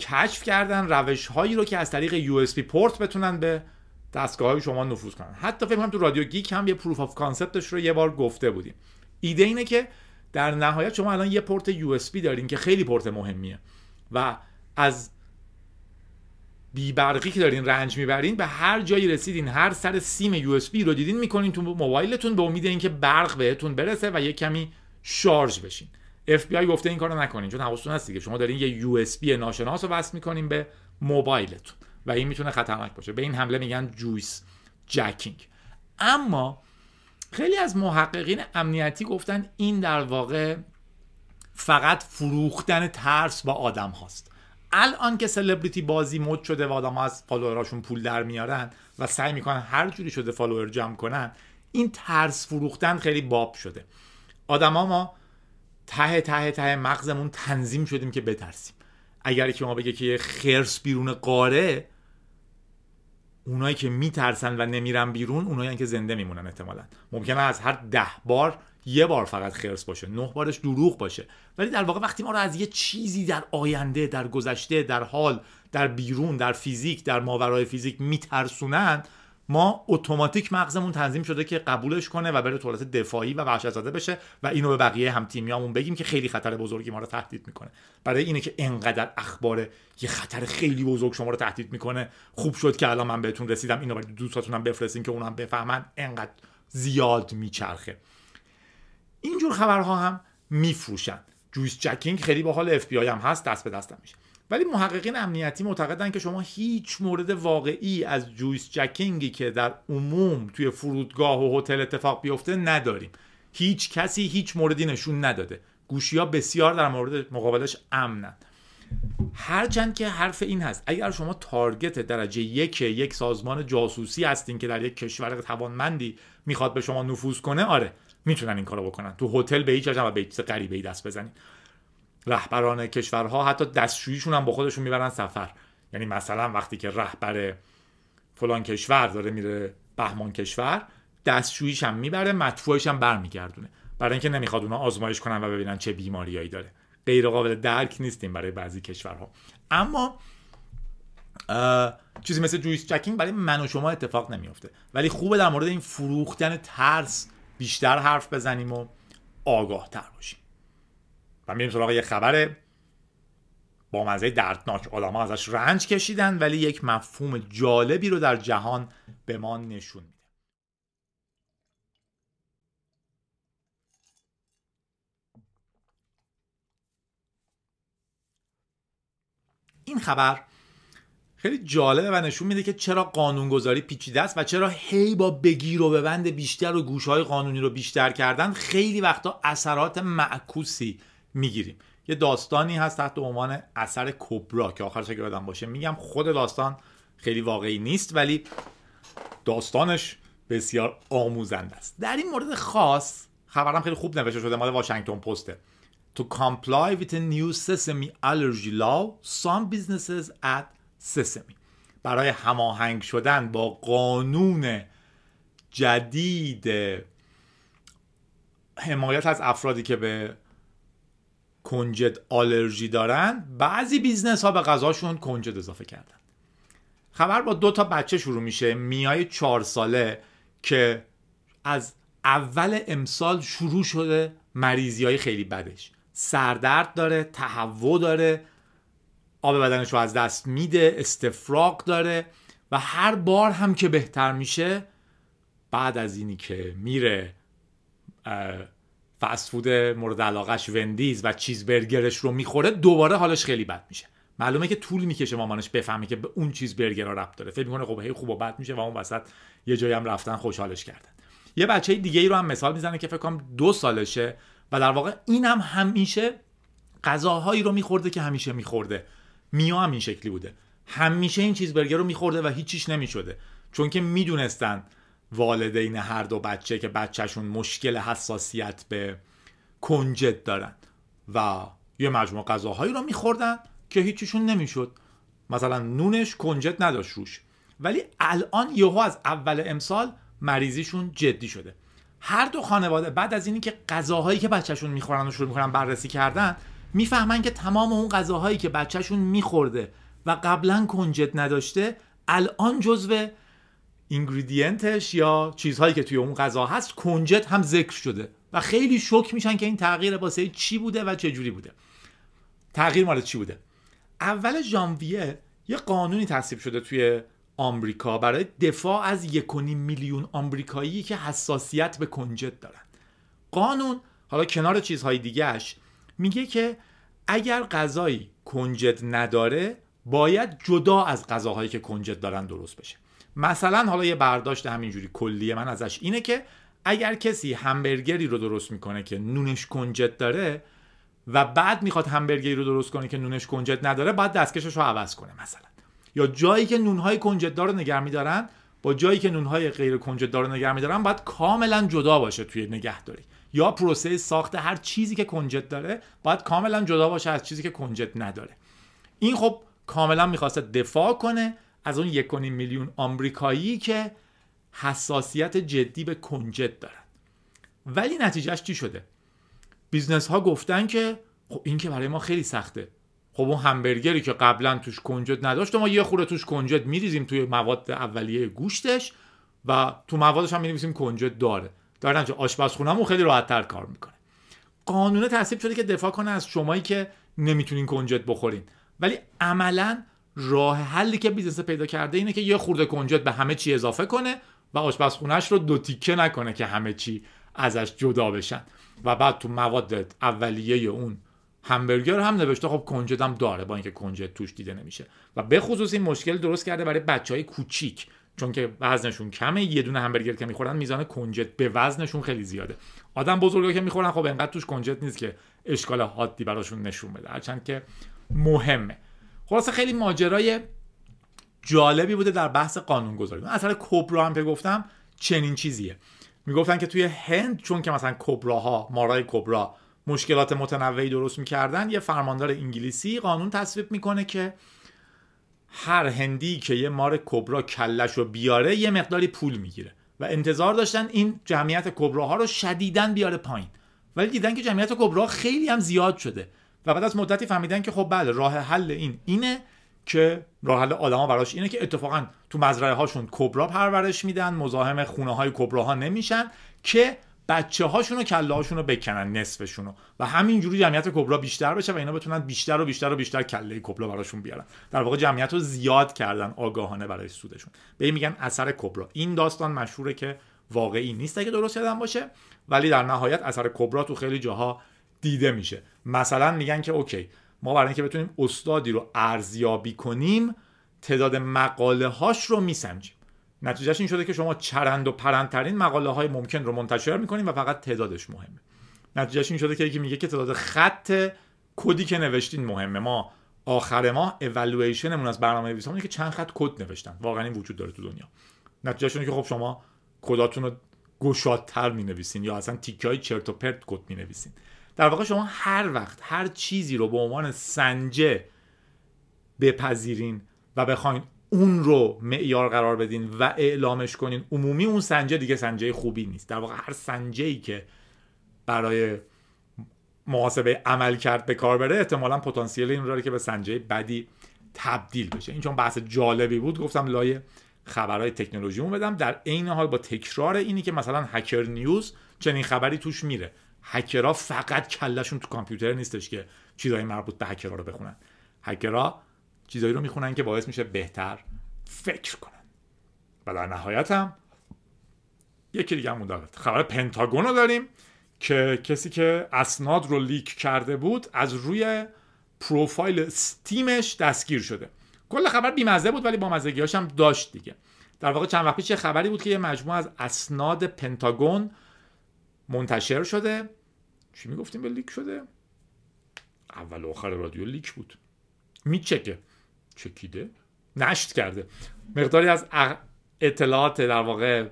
کشف کردن روش‌هایی رو که از طریق یو اس بی پورت بتونن به دستگاه‌های شما نفوذ کنن. حتی فکر کنم تو رادیو گیک هم یه پروف آف کانسپتش رو یه بار گفته بودیم. ایده اینه که در نهایت شما الان یه پورت یو اس بی دارین که خیلی پورت مهمیه و از بیبرقی که دارین رنج میبرین، به هر جایی رسیدین، هر سر سیم یو اس بی رو دیدین میکنین تو موبایلتون به امید اینکه برق بهتون برسه و یه کمی شارژ بشین. اف بی آی گفته این کارو نکنین، چون حواستون هست دیگه، شما دارین یه یو اس بی ناشناس رو وصل میکنین به موبایلتون و این میتونه خطرناک باشه. به این حمله میگن جویس جکینگ. اما خیلی از محققین امنیتی گفتن این در واقع فقط فروختن ترس با آدم هاست. الان که سلبریتی بازی مود شده و آدم ها از فالووراشون پول در میارن و سعی میکنن هر جوری شده فالوور جمع کنن، این ترس فروختن خیلی باب شده. آدم ها ما ته ته ته مغزمون تنظیم شدیم که بترسیم. اگر که ما بگه که یه خرس بیرون قاره، اونایی که میترسن و نمیرن بیرون اونایی که زنده میمونن احتمالاً. ممکنه از هر ده بار یه بار فقط خرس باشه، نه بارش دروغ باشه. ولی در واقع وقتی ما رو از یه چیزی در آینده، در گذشته، در حال، در بیرون، در فیزیک، در ماورای فیزیک میترسونن، ما اتوماتیک مغزمون تنظیم شده که قبولش کنه و بره تو حالت دفاعی و وحشت‌زده بشه و اینو به بقیه هم تیمیامون بگیم که خیلی خطر بزرگی ما رو تهدید میکنه. برای اینه که انقدر اخبار یه خطر خیلی بزرگ شما رو تهدید میکنه، خوب شد که الان من بهتون رسیدم، اینو برای دوستاتونم بفرستین که اونم بفهمن، انقدر زیاد میچرخه. اینجور خبرها هم میفروشن. جویس جکینگ خیلی باحال، اف بی آی هم هست، دست به دست میشه. ولی محققین امنیتی معتقدن که شما هیچ مورد واقعی از جویس جکینگی که در عموم توی فرودگاه و هتل اتفاق بیفته نداریم. هیچ کسی هیچ موردی نشون نداده. گوشی‌ها بسیار در مورد مقابلش امنن. هرچند که حرف این هست اگر شما تارگت درجه یک یک سازمان جاسوسی هستین که در یک کشور توانمندی میخواد به شما نفوذ کنه، آره میتونن این کارو بکنن. تو هتل به هیچ وجه و به چیز غریبه‌ای دست بزنید. رهبران کشورها حتی دستشوییشون هم با خودشون میبرن سفر. یعنی مثلا وقتی که رهبر فلان کشور داره میره بهمان کشور، دستشوییش هم میبره، مدفوعش هم برمیگردونه، برای اینکه نمیخواد اونا آزمایش کنن و ببینن چه بیماریایی داره. غیر قابل درک نیستیم برای بعضی کشورها. اما چیزی مثل جویس جکینگ برای من و شما اتفاق نمیفته. ولی خوبه در مورد این فروختن ترس بیشتر حرف بزنیم و آگاه‌تر باشیم. و میریم سراغ یه خبر با مزه دردناک. آدم‌ها ازش رنج کشیدن ولی یک مفهوم جالبی رو در جهان به ما نشون میده. این خبر خیلی جالبه و نشون میده که چرا قانونگذاری پیچیده است و چرا هی با بگیر و ببند بیشتر و گوشهای قانونی رو بیشتر کردن خیلی وقتا اثرات معکوسی میگیریم. یه داستانی هست تحت عنوان اثر کبرا که آخرش اگه یادم باشه میگم. خود داستان خیلی واقعی نیست ولی داستانش بسیار آموزنده است. در این مورد خاص خبرم خیلی خوب نوشته شده، مال واشنگتن پسته. To comply with a new sesame allergy law, some businesses add sesame. برای هماهنگ شدن با قانون جدید حمایت از افرادی که به کنجد آلرژی دارن، بعضی بیزنس ها به غذاشون کنجد اضافه کردن. خبر با دو تا بچه شروع میشه، میای چهار ساله که از اول امسال شروع شده مریضی های خیلی بدش. سردرد داره، تهوع داره، آب بدنش رو از دست میده، استفراغ داره و هر بار هم که بهتر میشه بعد از اینی که میره فست فود مورد علاقهش وندیز و چیزبرگرش رو میخوره، دوباره حالش خیلی بد میشه. معلومه که طول میکشه مامانش بفهمه که به اون چیزبرگرها ربط داره. فکر میکنه خب هی خوب و بد میشه و اون وسط یه جایی هم رفتن خوشحالش کردن. یه بچه دیگه ای رو هم مثال میزنه که فکر کنم دو سالشه و در واقع این هم همیشه غذاهایی رو میخورده که همیشه میخورده. میا هم این شکلی بوده، همیشه این چیزبرگر رو میخورده و هیچیش نمیشده، چون که میدونستن والدین هر دو بچه که بچهشون مشکل حساسیت به کنجد دارن و یه مجموع غذاهایی رو میخوردن که هیچیشون نمیشد. مثلا نونش کنجد نداشت روش، ولی الان یهو از اول امسال مریضیشون جدی شده. هر دو خانواده بعد از اینی که غذاهایی که بچهشون میخورن و شروع میکنن بررسی کردن، میفهمن که تمام اون غذاهایی که بچهشون میخورده و قبلا کنجد نداشته الان جزو اینگریدینتش یا چیزهایی که توی اون غذا هست کنجد هم ذکر شده و خیلی شوک میشن که این تغییر واسه چی بوده و چه جوری بوده. تغییر مال چی بوده؟ اول ژانویه یه قانونی تصویب شده توی آمریکا برای دفاع از یک و نیم میلیون آمریکایی که حساسیت به کنجد دارن. قانون حالا کنار چیزهای دیگهش میگه که اگر غذایی کنجد نداره باید جدا از غذاهایی که کنجد دارن درست بشه. مثلا حالا یه برداشت همینجوری کلیه من ازش اینه که اگر کسی همبرگری رو درست میکنه که نونش کنجد داره و بعد میخواد همبرگری رو درست کنه که نونش کنجد نداره، باید دستکشش رو عوض کنه مثلا. یا جایی که نونهای کنجددار رو نگه می‌دارن با جایی که نونهای غیر کنجددار رو نگه می‌دارن باید کاملا جدا باشه توی نگهداری. یا پروسه ساخت هر چیزی که کنجد داره باید کاملا جدا باشه از چیزی که کنجد نداره. این خب کاملا می‌خواسته دفاع کنه از اون یک و نیم میلیون آمریکایی که حساسیت جدی به کنجد دارن. ولی نتیجهش چی شده؟ بیزنس‌ها گفتن که خب این که برای ما خیلی سخته. خب اون همبرگری که قبلا توش کنجد نداشت ما یه خوره توش کنجد میریزیم توی مواد اولیه گوشتش و تو موادش هم می‌نویسیم کنجد داره. در نتیجه آشپزخونه‌مون خیلی راحت‌تر کار می‌کنه. قانون تصویب شده که دفاع کنه از شمایی که نمیتونین کنجد بخورین، ولی عملاً راه حلی که بیزنس پیدا کرده اینه که یه خورده کنجد به همه چی اضافه کنه و آشپزخونه‌اش رو دو تیکه نکنه که همه چی ازش جدا بشن، و بعد تو مواد اولیه اون همبرگر هم نوشته خب کنجدم داره با اینکه کنجد توش دیده نمیشه. و به خصوص این مشکل درست کرده برای بچهای کوچیک، چون که وزنشون کمه، یه دونه همبرگر که میخورن میزان کنجد به وزنشون خیلی زیاده. آدم بزرگا که میخورن خب انقدر توش کنجد نیست که اشکال حادی براشون نشون بده، هرچند که مهمه. خلاصه خیلی ماجرای جالبی بوده در بحث قانون گذاری. اصلا کبرا هم که گفتم چنین چیزیه. میگفتن که توی هند چون که مثلا کبراها، مارای کبرا مشکلات متنوعی درست میکردن، یه فرماندار انگلیسی قانون تصویب میکنه که هر هندی که یه مار کبرا کلشو بیاره یه مقداری پول میگیره، و انتظار داشتن این جمعیت کبراها رو شدیداً بیاره پایین، ولی دیدن که جمعیت کبرا خیلی هم زیاد شده و بعد از مدتی فهمیدن که خب بله، راه حل این اینه که راه حل آدما براش اینه که اتفاقاً تو مزرعه هاشون کبرا پرورش میدن، مزاحم خونه‌های کبراها نمیشن که بچه‌هاشون و کله‌هاشون رو بکنن نصفشون، و همینجوری جمعیت کبرا بیشتر بشه و اینا بتونن بیشتر و بیشتر و بیشتر کله کبرا براشون بیارن. در واقع جمعیت رو زیاد کردن آگاهانه برای سودشون. به میگن اثر کبرا. این داستان مشهوره که واقعی نیست اگه درست یادم باشه، ولی در نهایت اثر کبرا تو خیلی جاها دیده میشه. مثلا میگن که اوکی، ما برای اینکه بتونیم استادی رو ارزیابی کنیم تعداد مقاله‌هاش رو میسنجیم. نتیجهش این شده که شما چرند و پرندترین مقاله های ممکن رو منتشر میکنیم و فقط تعدادش مهمه. نتیجهش این شده که یکی میگه که تعداد خط کدی که نوشتین مهمه. ما آخر ماه اولویشنمون از برنامه‌نویسا اینه که چند خط کد نوشتن. واقعا این وجود داره تو دنیا. نتیجهش اینه که خب شما کداتون رو گشادتر مینویسین یا اصلا تیکای چرت و پرت کد مینویسین. در واقع شما هر وقت هر چیزی رو به عنوان سنجه بپذیرین و بخواید اون رو معیار قرار بدین و اعلامش کنین عمومی، اون سنجه دیگه سنجه خوبی نیست. در واقع هر سنجه‌ای که برای محاسبه عمل کرد به کار بره احتمالاً پتانسیل این داره که به سنجه بدی تبدیل بشه. این چون بحث جالبی بود گفتم لایه خبرهای تکنولوژیمون بدم، در عین حال با تکرار اینی که مثلا هکر نیوز چنین خبری توش میره، هکرها فقط کلشون تو کامپیوتر نیستش که چیزای مربوط به هکرها رو بخونن، هکرها چیزایی رو میخونن که باعث میشه بهتر فکر کنن. و در نهایت هم یکی دیگه هم خبر پنتاگون رو داریم که کسی که اسناد رو لیک کرده بود از روی پروفایل استیمش دستگیر شده. کل خبر بیمزه بود ولی با مزگیاش هم داشت دیگه. در واقع چند وقت پیش یه خبری بود که یه مجموعه از اسناد پنتاگون منتشر شده. چی میگفتیم به لیک شده؟ اول و آخر رادیو لیک بود. میچکه چکیده نشت کرده مقداری از اطلاعات در واقع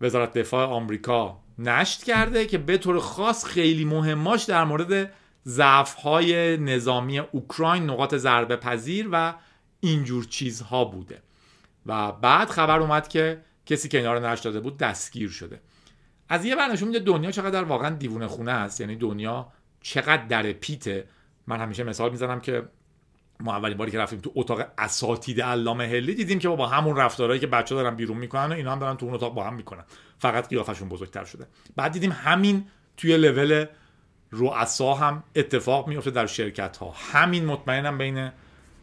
وزارت دفاع آمریکا نشت کرده که به طور خاص خیلی مهماش در مورد ضعف‌های نظامی اوکراین، نقاط ضربه پذیر و اینجور چیزها بوده. و بعد خبر اومد که کسی که اینا رو نشت داده بود دستگیر شده. از یه برنشون میده دنیا چقدر واقعا دیوونه خونه است، یعنی دنیا چقدر در پیته. من همیشه مثال میزنم که ما اولین باری که رفتیم تو اتاق اساتید علامه حلی دیدیم که با همون رفتارهایی که بچه دارن بیرون میکنن و اینا هم دارن تو اون اتاق با هم میکنن، فقط قیافشون بزرگتر شده. بعد دیدیم همین توی لول رؤسا هم اتفاق میفته، در شرکت ها همین، مطمئنم بین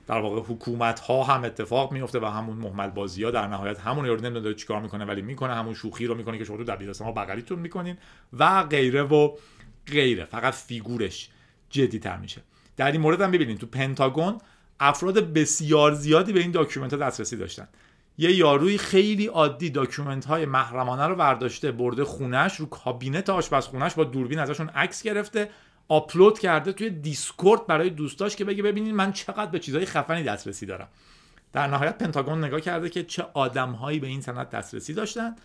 در واقع حکومت ها هم اتفاق میفته و همون مهمل بازی ها در نهایت همون یارو نمیدونه چیکار میکنه ولی میکنه، همون شوخی رو میکنه که شما تو دبیرستان ها بغلیتون میکنین و غیره و غیره، فقط فیگورش جدی تر میشه. در این مورد هم ببینید تو پنتاگون افراد بسیار زیادی به این داکیومنت ها دسترسی داشتن. یه یاروی خیلی عادی داکیومنت های محرمانه رو برداشته، برده خونش، رو کابینت آشپزخونش با دوربین ازشون عکس گرفته، آپلود کرده توی دیسکورد برای دوستاش که بگه ببینید من چقدر به چیزهای خفنی دسترسی دارم. در نهایت پنتاگون نگاه کرده که چه آدم‌هایی به این سند دسترسی داشتن،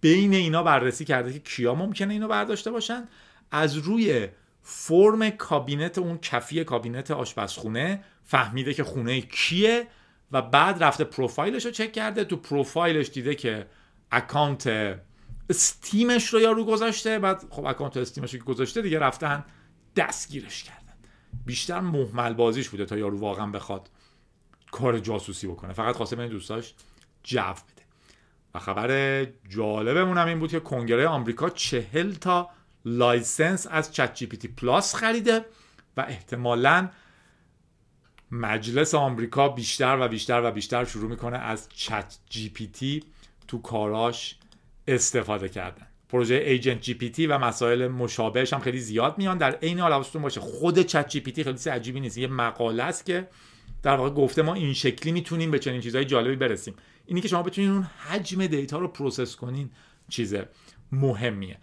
بین اینا بررسی کرده که کیا ممکنه اینو برداشته باشن، از روی فرم کابینت اون کفی کابینت آشپزخونه فهمیده که خونه کیه و بعد رفته پروفایلش رو چک کرده، تو پروفایلش دیده که اکانت استیمش رو یارو گذاشته. بعد خب اکانت استیمش رو که گذاشته دیگه رفتن دستگیرش کردن. بیشتر مهمل بازیش بوده تا یارو واقعا بخواد کار جاسوسی بکنه، فقط خواسته بین دوستاش جو بده. و خبر جالبمون هم این بود که کنگره آمریکا چهل تا لایسنس از چت جی پی تی پلاس خریده و احتمالاً مجلس آمریکا بیشتر و بیشتر و بیشتر شروع میکنه از چت جی پی تی تو کاراش استفاده کردن. پروژه ایجنت جی پی تی و مسائل مشابهش هم خیلی زیاد میان. در عین حال حواستون باشه خود چت جی پی تی خیلی چیز عجیبی نیست، یه مقاله است که در واقع گفته ما این شکلی میتونیم به چنین چیزهای جالبی برسیم. اینی که شما بتونین اون حجم دیتا رو پروسس کنین چیز مهمیه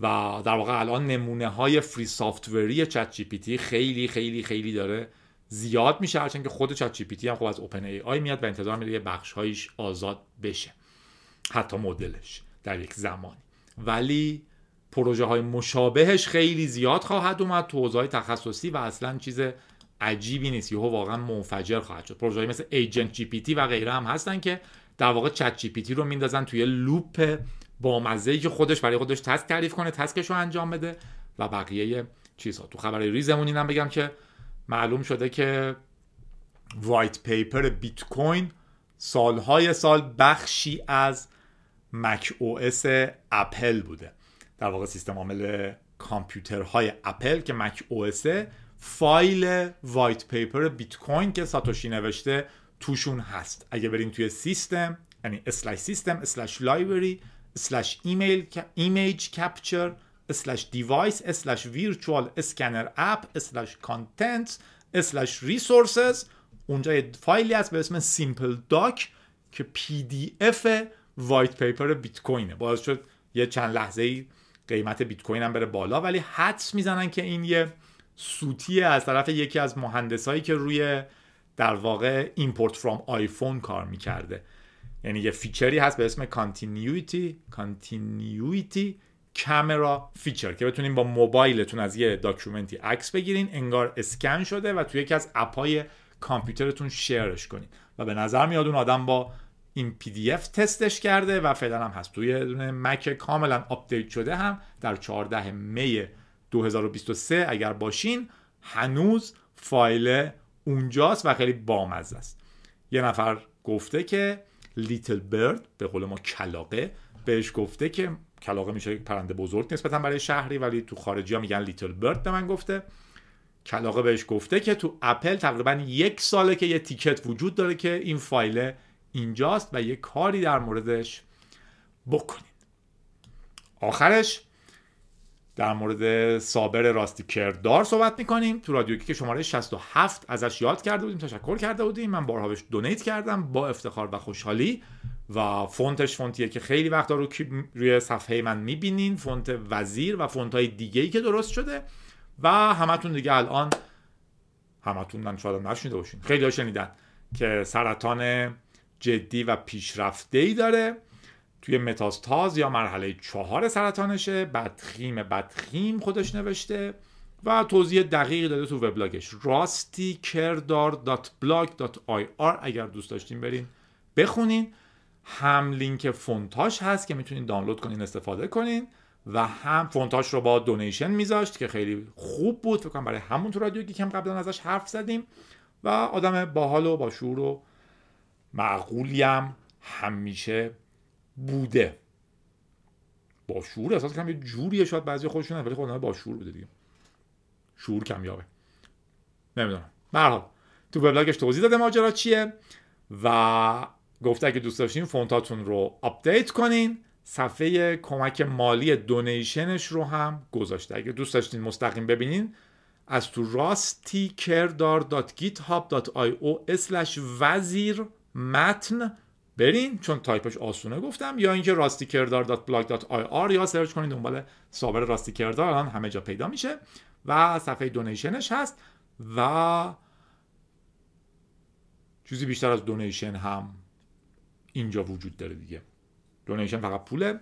و در واقع الان نمونه‌های فری سافت‌وری چت جی پی تی خیلی خیلی خیلی داره زیاد میشه، هرچند که خود چت جی پی تی هم خب از اوپن ای آی میاد و انتظار میره یه بخش‌هایش آزاد بشه، حتی مدلش در یک زمانی. ولی پروژه های مشابهش خیلی زیاد خواهد اومد تو حوزه‌های تخصصی و اصلا چیز عجیبی نیست، یهو واقعا منفجر خواهد شد. پروژه‌های مثل ایجنت جی پی تی و غیره هم هستن که در واقع چت جی پی تی رو میندازن توی لوپ با مزه‌ای که خودش برای خودش تسک تعریف کنه، تسکش رو انجام بده و بقیه چیزها. تو خبر ریزمون اینم بگم که معلوم شده که وایت پیپر بیت کوین سالهای سال بخشی از مک او اس اپل بوده، در واقع سیستم عامل کامپیوترهای اپل که مک او اس، فایل وایت پیپر بیت کوین که ساتوشی نوشته توشون هست. اگه بریم توی سیستم، یعنی اسلش سیستم اسلش لایبرری اسلش ایمیل ایمیج کپچر اسلش دیوایس اسلش ویرچوال اسکنر اپ اسلش کانتنت اسلش ریسورسز، اونجا یه فایلی هست به اسم سیمپل داک که پی دی اف وایت پیپر بیت کوینه. باعث شد یه چند لحظه‌ای قیمت بیت کوین هم بره بالا، ولی حدس میزنن که این یه سوتیه از طرف یکی از مهندسایی که روی در واقع ایمپورت فرام آیفون کار میکرده. یعنی یه فیچری هست به اسم کانتینیویتی کانتینیویتی کامرا فیچر که بتونین با موبایلتون از یه داکیومنتی عکس بگیرین، انگار اسکن شده و توی یکی از اپ‌های کامپیوترتون شیرش کنین و به نظر میاد اون آدم با این پی دی اف تستش کرده و فعلا هم هست توی دونه مک کاملا آپدیت شده، هم در چهاردهم می دو هزار و بیست و سه اگر باشین هنوز فایل اونجاست و خیلی بامزه است. یه نفر گفته که لیتل برد، به قول ما کلاغه، بهش گفته که کلاغه میشه پرنده بزرگ نسبتا برای شهری ولی تو خارجی ها میگن لیتل برد. به من گفته کلاغه، بهش گفته که تو اپل تقریبا یک ساله که یه تیکت وجود داره که این فایل اینجاست و یه کاری در موردش بکنید. آخرش در مورد صابر راستیکردار صحبت میکنیم. تو رادیوگیک که شماره شصت و هفت ازش یاد کرده بودیم، تشکر کرده بودیم، من بارها بهش دونیت کردم با افتخار و خوشحالی و فونتش فونتیه که خیلی وقتا رو روی صفحه من میبینین، فونت وزیر و فونتهای دیگه‌ای که درست شده و همتون دیگه الان همتون من شاید نشنیده باشین، خیلی ها شنیدن که سرطان جدی و پیشرفته‌ای داره، توی متاستاز یا مرحله چهار سرطانشه، بدخیم بدخیم خودش نوشته و توضیح دقیقی داده تو وبلاگش راستیکردار دات بلاگ دات آی آر. اگر دوست داشتین برین بخونین، هم لینک فونتاش هست که میتونین دانلود کنین استفاده کنین و هم فونتاش رو با دونیشن میذاشت که خیلی خوب بود، فکر کنم برای همون تو رادیو گیک هم قبلا ازش حرف زدیم و آدم باحال و با شعور و معقولی هم همیشه بوده. با شعور احساس کنم یه جوریه، شاید بعضی خودشون ولی خودمون با شعور بوده دیگه، شعور کمیابه، نمیدونم. مرحبا تو وبلاگش توضیح داده ماجرا چیه و گفته اگه دوست داشتین فونتاتون رو آپدیت کنین، صفحه کمک مالی دونیشنش رو هم گذاشته، اگه دوست داشتین مستقیم ببینین از تو راستیکردار دات گیت هاب دات آی او اسلش وزیر متن برین، چون تایپش آسونه گفتم، یا اینکه راستیکردار دات بلاگ دات آی آر یا سرچ کنید دنبال صابر راستیکردار، الان همه جا پیدا میشه و صفحه دونیشنش هست و چیزی بیشتر از دونیشن هم اینجا وجود داره دیگه. دونیشن فقط پوله،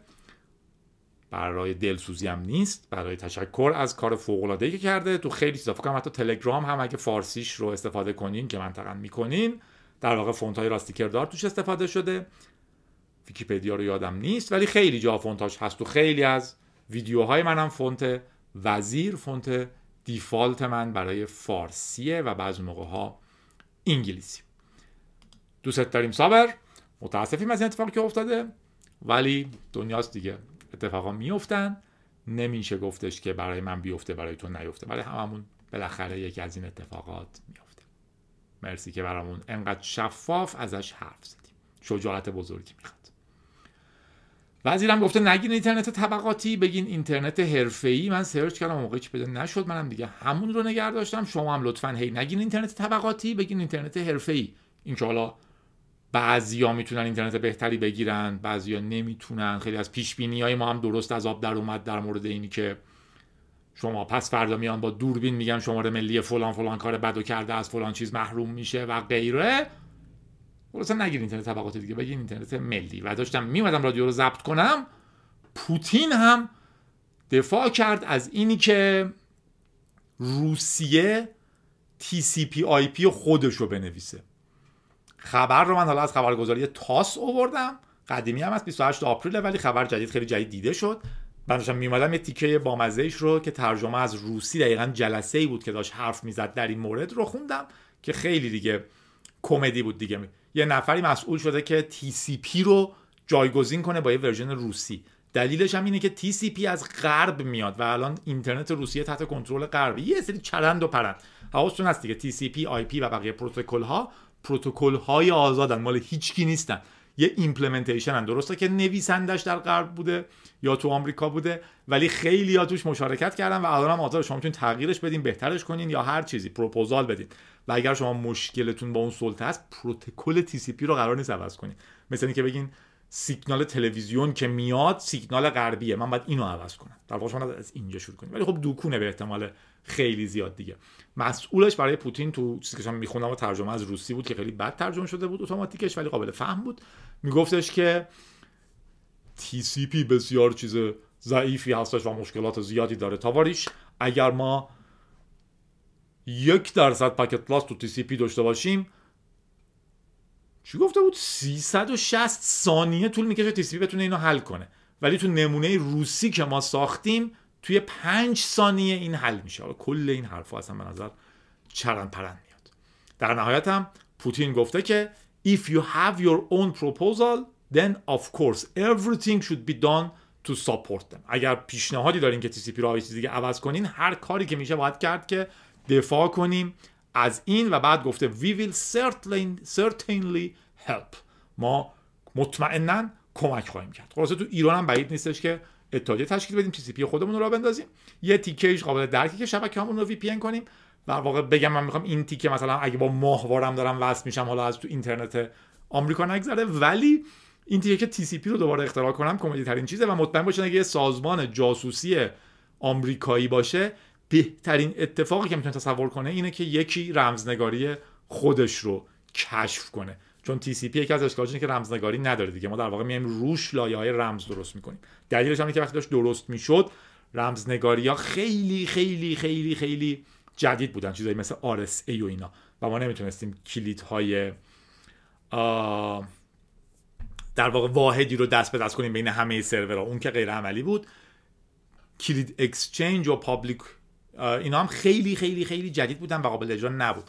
برای دلسوزی هم نیست، برای تشکر از کار فوق‌العاده‌ای که کرده تو خیلی چیزا، فکر کنم حتی تلگرام هم اگه فارسیش رو استفاده کنین که منطقاً می‌کنین، در واقع فونت‌های راستیکردار توش استفاده شده. ویکی‌پدیا رو یادم نیست ولی خیلی جا فونتاش هست و خیلی از ویدیوهای منم فونت وزیر فونت دیفالت من برای فارسیه و بعضی موقع‌ها انگلیسی. دوست داریم صابر، متاسفیم از این اتفاقی که افتاده ولی دنیاست دیگه، اتفاقا میفتن، نمیشه گفتش که برای من بیفته برای تو نیفته، ولی هممون بالاخره یکی از این اتفاقات میفته. مرسی که برامون انقدر شفاف ازش حرف زدیم، شجاعت بزرگی میخواد. وزیرم گفته نگین اینترنت طبقاتی، بگین اینترنت حرفه‌ای. من سرچ کردم موقعی که پیدا نشد، منم دیگه همون رو نگه داشتم. شما هم لطفاً هی نگین اینترنت طبقاتی، بگین اینترنت حرفه‌ای. این که حالا بعضیا میتونن اینترنت بهتری بگیرن، بعضیا نمیتونن. خیلی از پیش بینی‌های ما هم درست از آب در اومد در مورد اینی که شما پس فردا میان با دوربین میگن شماره ملی فلان فلان کار بدو کرده، از فلان چیز محروم میشه و غیره. خلاصا نگین اینترنت طبقات دیگه، بگین اینترنت ملی. و داشتم میمدم رادیو رو ضبط کنم، پوتین هم دفاع کرد از اینی که روسیه تی سی پی آی پی خودش رو بنویسه. خبر رو من حالا از خبرگزاری تاس آوردم، قدیمی هم از بیست و هشتم آپریل، ولی خبر جدید خیلی جدید دیده شد. من داشتم میمدم یه تیکه بامزه‌ایش رو که ترجمه از روسی، دقیقاً جلسه‌ای بود که داشت حرف میزد در این مورد، رو خوندم که خیلی دیگه کمدی بود دیگه. یه نفری مسئول شده که تی سی پی رو جایگزین کنه با یه ورژن روسی. دلیلش هم اینه که تی سی پی از غرب میاد و الان اینترنت روسیه تحت کنترل غرب. یه سری چرند و پرند. حواستون هست دیگه، تی سی پی آی پی و بقیه پروتکل‌ها پروتکل‌های آزادن، مال هیچکی نیستن. یه ایمپلمنتیشن هم درسته که نویسندش در غرب بوده یا تو آمریکا بوده، ولی خیلی ها توش مشارکت کردن و الان هم آزاد. شما میتونید تغییرش بدین، بهترش کنین یا هر چیزی، پروپوزال بدین. و اگر شما مشکلتون با اون سلطه است، پروتکل تی سی پی رو قرار نیست عوض کنین. مثلا اینکه بگین سیگنال تلویزیون که میاد سیگنال غربیه، من باید اینو عوض کنم. در واقع شما از اینجا شروع کنین. ولی خب دوکونه به احتمال خیلی زیاد دیگه. مسئولش برای پوتین تو چیزی که شما میخوندم و ترجمه از روسی بود که خیلی بد ترجمه شده بود اتوماتیکش، ولی قابل فهم بود. میگفتش که تی سی پی بسیار چیز ضعیفی هستش و مشکلات زیادی داره تاواریش. اگر ما یک درصد پکت لاس تو تی سی پی داشته باشیم، چی گفته بود، سیصد و شصت ثانیه طول میکشه تی سی پی بتونه اینو حل کنه. ولی تو نمونه روسی که ما ساختیم توی پنج ثانیه این حل میشه. حالا کل این حرفا اصلا به نظر چرند پرند میاد. در نهایت هم پوتین گفته که if you have your own proposal then of course everything should be done to support them. اگر پیشنهادی دارین که تی سی پی رو چیز دیگه عوض کنین، هر کاری که میشه باید کرد که دفاع کنیم از این. و بعد گفته we will certainly certainly help. ما مطمئناً کمک خواهیم کرد. خلاصه تو ایران هم بعید نیستش که اتحادیه تشکیل بدیم، تی سی پی خودمون رو بندازیم، یه تیکهش قابل درکی که شبکه‌مون رو وی پی ان کنیم. در واقع بگم من میخوام این تیکه مثلا اگه با ماهوارم دارم وصل میشم، حالا از تو اینترنت آمریکا نگذره، ولی این تیکه که تی سی پی رو دوباره اختراع کنم کمدی ترین چیزه. و مطمئن باشین اگه یه سازمان جاسوسی آمریکایی باشه، بهترین اتفاقی که میتونه تصور کنه اینه که یکی رمزنگاری خودش رو کشف کنه. چون تی سی پی یکی از اشکالش اینه که رمزنگاری نداره دیگه. ما در واقع میایم روش لایه‌های رمز درست میکنیم. دلیلش هم اینه که وقتی داشت درست میشد، رمزنگاری‌ها خیلی خیلی خیلی خیلی جدید بودن، چیزایی مثل آر اس ای و اینا، و ما نمیتونستیم کلیدهای در واقع واحدی رو دست به دست کنیم بین همه سرورها. اون که غیر عملی بود. کلید اکسچنج و پابلیک اینا هم خیلی خیلی خیلی جدید بودن و قابل اجرا نبود.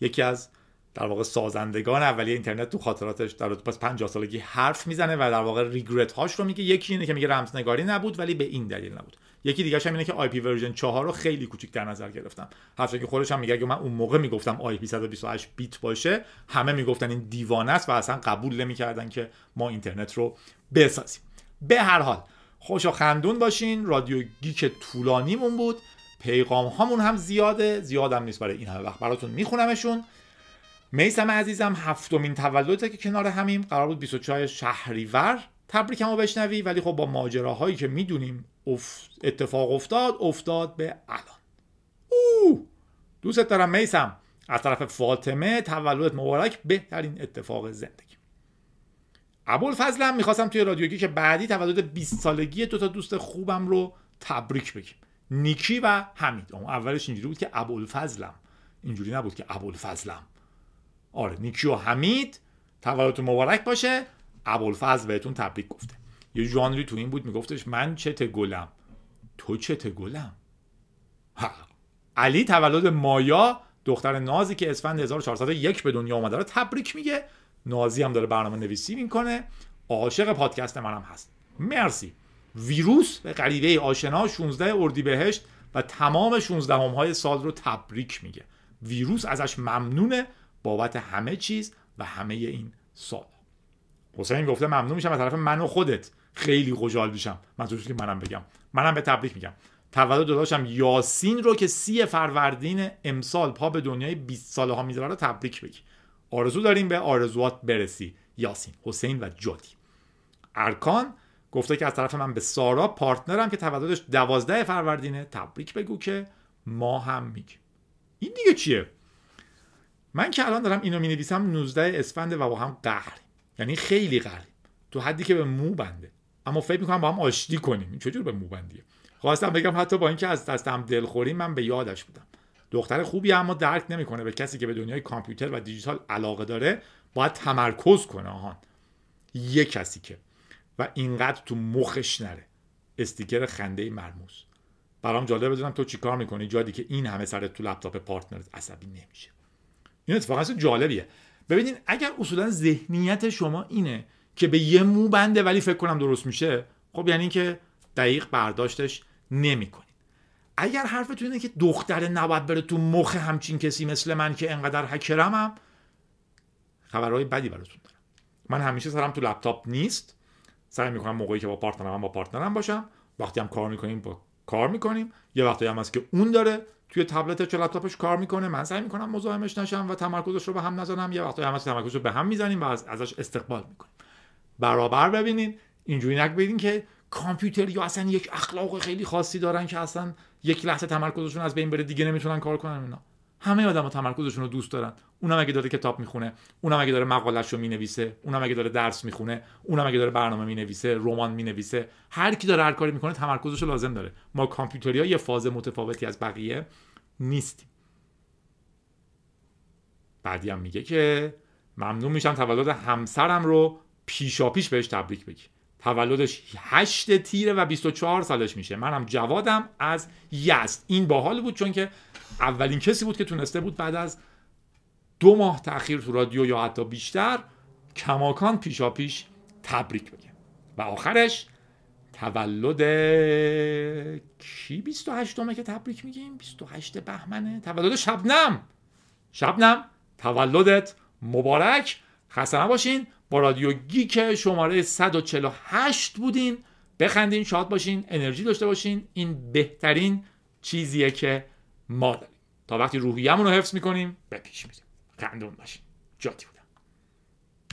یکی از در واقع سازندگان اولیه اینترنت تو خاطراتش در پس پنجاه سالگی حرف میزنه و در واقع ریگرت هاش رو میگه. یکی اینه که میگه رمزنگاری نبود ولی به این دلیل نبود. یکی دیگه اش هم اینه که آی پی ورژن چهار رو خیلی کوچیک در نظر گرفتم. هرچند که خودش هم میگه اگه من اون موقع میگفتم آی پی صد و بیست و هشت بیت باشه، همه میگفتن این دیوانه است و اصلا قبول نمیکردن که ما اینترنت رو بسازیم. به هر حال خوشا خندون باشین. رادیو گیک طولانیمون بود، پیغام هامون هم زیاده، زیادم نیست برای این همه وقت، براتون میخونمشون. میثم عزیزم هفتمین تولدته که کنار همیم، قرار بود بیست و چهارم شهریور تبریکمو بشنوی، ولی خب با ماجراهایی که میدونیم اتفاق افتاد افتاد به الان. او دوستت دارم میثم، از طرف فاطمه تولدت مبارک، بهترین اتفاق زندگی. ابوالفضلم میخواستم توی رادیوگی که بعدی تولد بیست سالگی دو تا دوست خوبم رو تبریک بگیم، نیکی و حمید. اولش اینجوری بود که ابوالفضلم، اینجوری نبود که ابوالفضلم. آره، نیکی و حمید تولدتون مبارک باشه. ابوالفضل بهتون تبریک گفته. یه ژانری تو این بود، میگفتش من چت گلم، تو چت گلم. ها. علی تولد مایا، دختر نازی که اسفند هزار و چهارصد و یک به دنیا اومده، رو تبریک میگه. نازی هم داره برنامه نویسی میکنه. عاشق پادکست منم هست. مرسی. ویروس به غریبه آشنا شانزده اردیبهشت و تمام شانزدهم‌های سال رو تبریک میگه. ویروس ازش ممنونه بابت همه چیز و همه این سال. حسین گفته ممنون میشم از طرف من و خودت، خیلی خوشحال میشم. منظورش که منم بگم، منم به تبریک میگم. تولد داداشم یاسین رو که سی فروردین امسال پا به دنیای بیست ساله ها میذاره رو تبریک بگی. آرزو داریم به آرزوات برسی یاسین، حسین و جادی. ارکان گفته که از طرف من به سارا پارتنرم که تولدش دوازده فروردینه تبریک بگو که ما هم میگیم. این دیگه چیه؟ من که الان دارم اینو مینویسم نوزده اسفند و با هم قهریم، یعنی خیلی قهریم تو حدی که به مو بنده، اما فکر میکنم با هم آشتی کنیم. این چجور به مو بندیه؟ خواستم بگم حتی با اینکه از دستم دلخوری من به یادش بودم. دختر خوبی، اما درک نمیکنه به کسی که به دنیای کامپیوتر و دیجیتال علاقه داره باید تمرکز کنه. آهان یه کسی که و اینقدر تو مخش نره. استیکر خنده مرموز. برام جالبه بدونم تو چیکار میکنی جادی که این همه سرت تو لپتاپ پارتنرت عصبی نمیشه. این اتفاقا جالبیه. ببینین اگر اصولا ذهنیت شما اینه که به یه مو بنده ولی فکر کنم درست میشه، خب یعنی که دقیق برداشتش نمیکنید. اگر حرفتون اینه که دختر نباید بره تو مخ همچین کسی مثل من که انقدر هکرمم، خبرهای بدی براتون دارم. من همیشه سرم تو لپتاپ نیست. سعی میکنم موقعی که با پارتنرم با پارتنرم باشم، وقتی هم کار میکنیم با کار میکنیم، یه وقتی هم هست که اون داره توی تبلتش یا لپتاپش کار میکنه، من سعی میکنم مزاحمش نشم و تمرکزش رو به هم نزنم، یه وقتی هم هست تمرکزش رو به هم میزنیم و ازش استقبال میکنیم. برابر ببینین، اینجوری نگید ببینین که کامپیوتر یا اصلا یک اخلاق خیلی خاصی دارن که اصلا یک لحظه تمرکزشون از بین بره دیگه نمیتونن کار کنن. اینا همه آدما تمرکزشون رو دوست دارن. اونم اگه داره کتاب میخونه، اونم اگه داره مقالهشو مینویسه، اونم اگه داره درس میخونه، اونم اگه داره برنامه مینویسه، رمان مینویسه، هر کی داره هر کاری میکنه تمرکزشو لازم داره. ما کامپیوتریا یه فاز متفاوتی از بقیه نیستیم. بعدی هم میگه که ممنون میشم تولد همسرم رو پیشاپیش بهش تبریک بگی. تولدش هشت تیره و بیست و چهار سالش میشه. منم جوادم از یزد. این باحال بود چون که اولین کسی بود که تونسته بود بعد از دو ماه تأخیر تو رادیو یا حتی بیشتر کماکان پیشا پیش تبریک بگه. و آخرش تولد کی بیست و هشتمه که تبریک میگیم؟ بیست و هشت بهمنه. تولد شبنم. شبنم تولدت مبارک. خسته نباشین. با رادیو گیک شماره صد و چهل و هشت بودین. بخندین، شاد باشین، انرژی داشته باشین. این بهترین چیزیه که ما داریم. تا وقتی روحیه‌مون رو حفظ می‌کنیم به پیش می‌ریم. خندون باشین. جادی.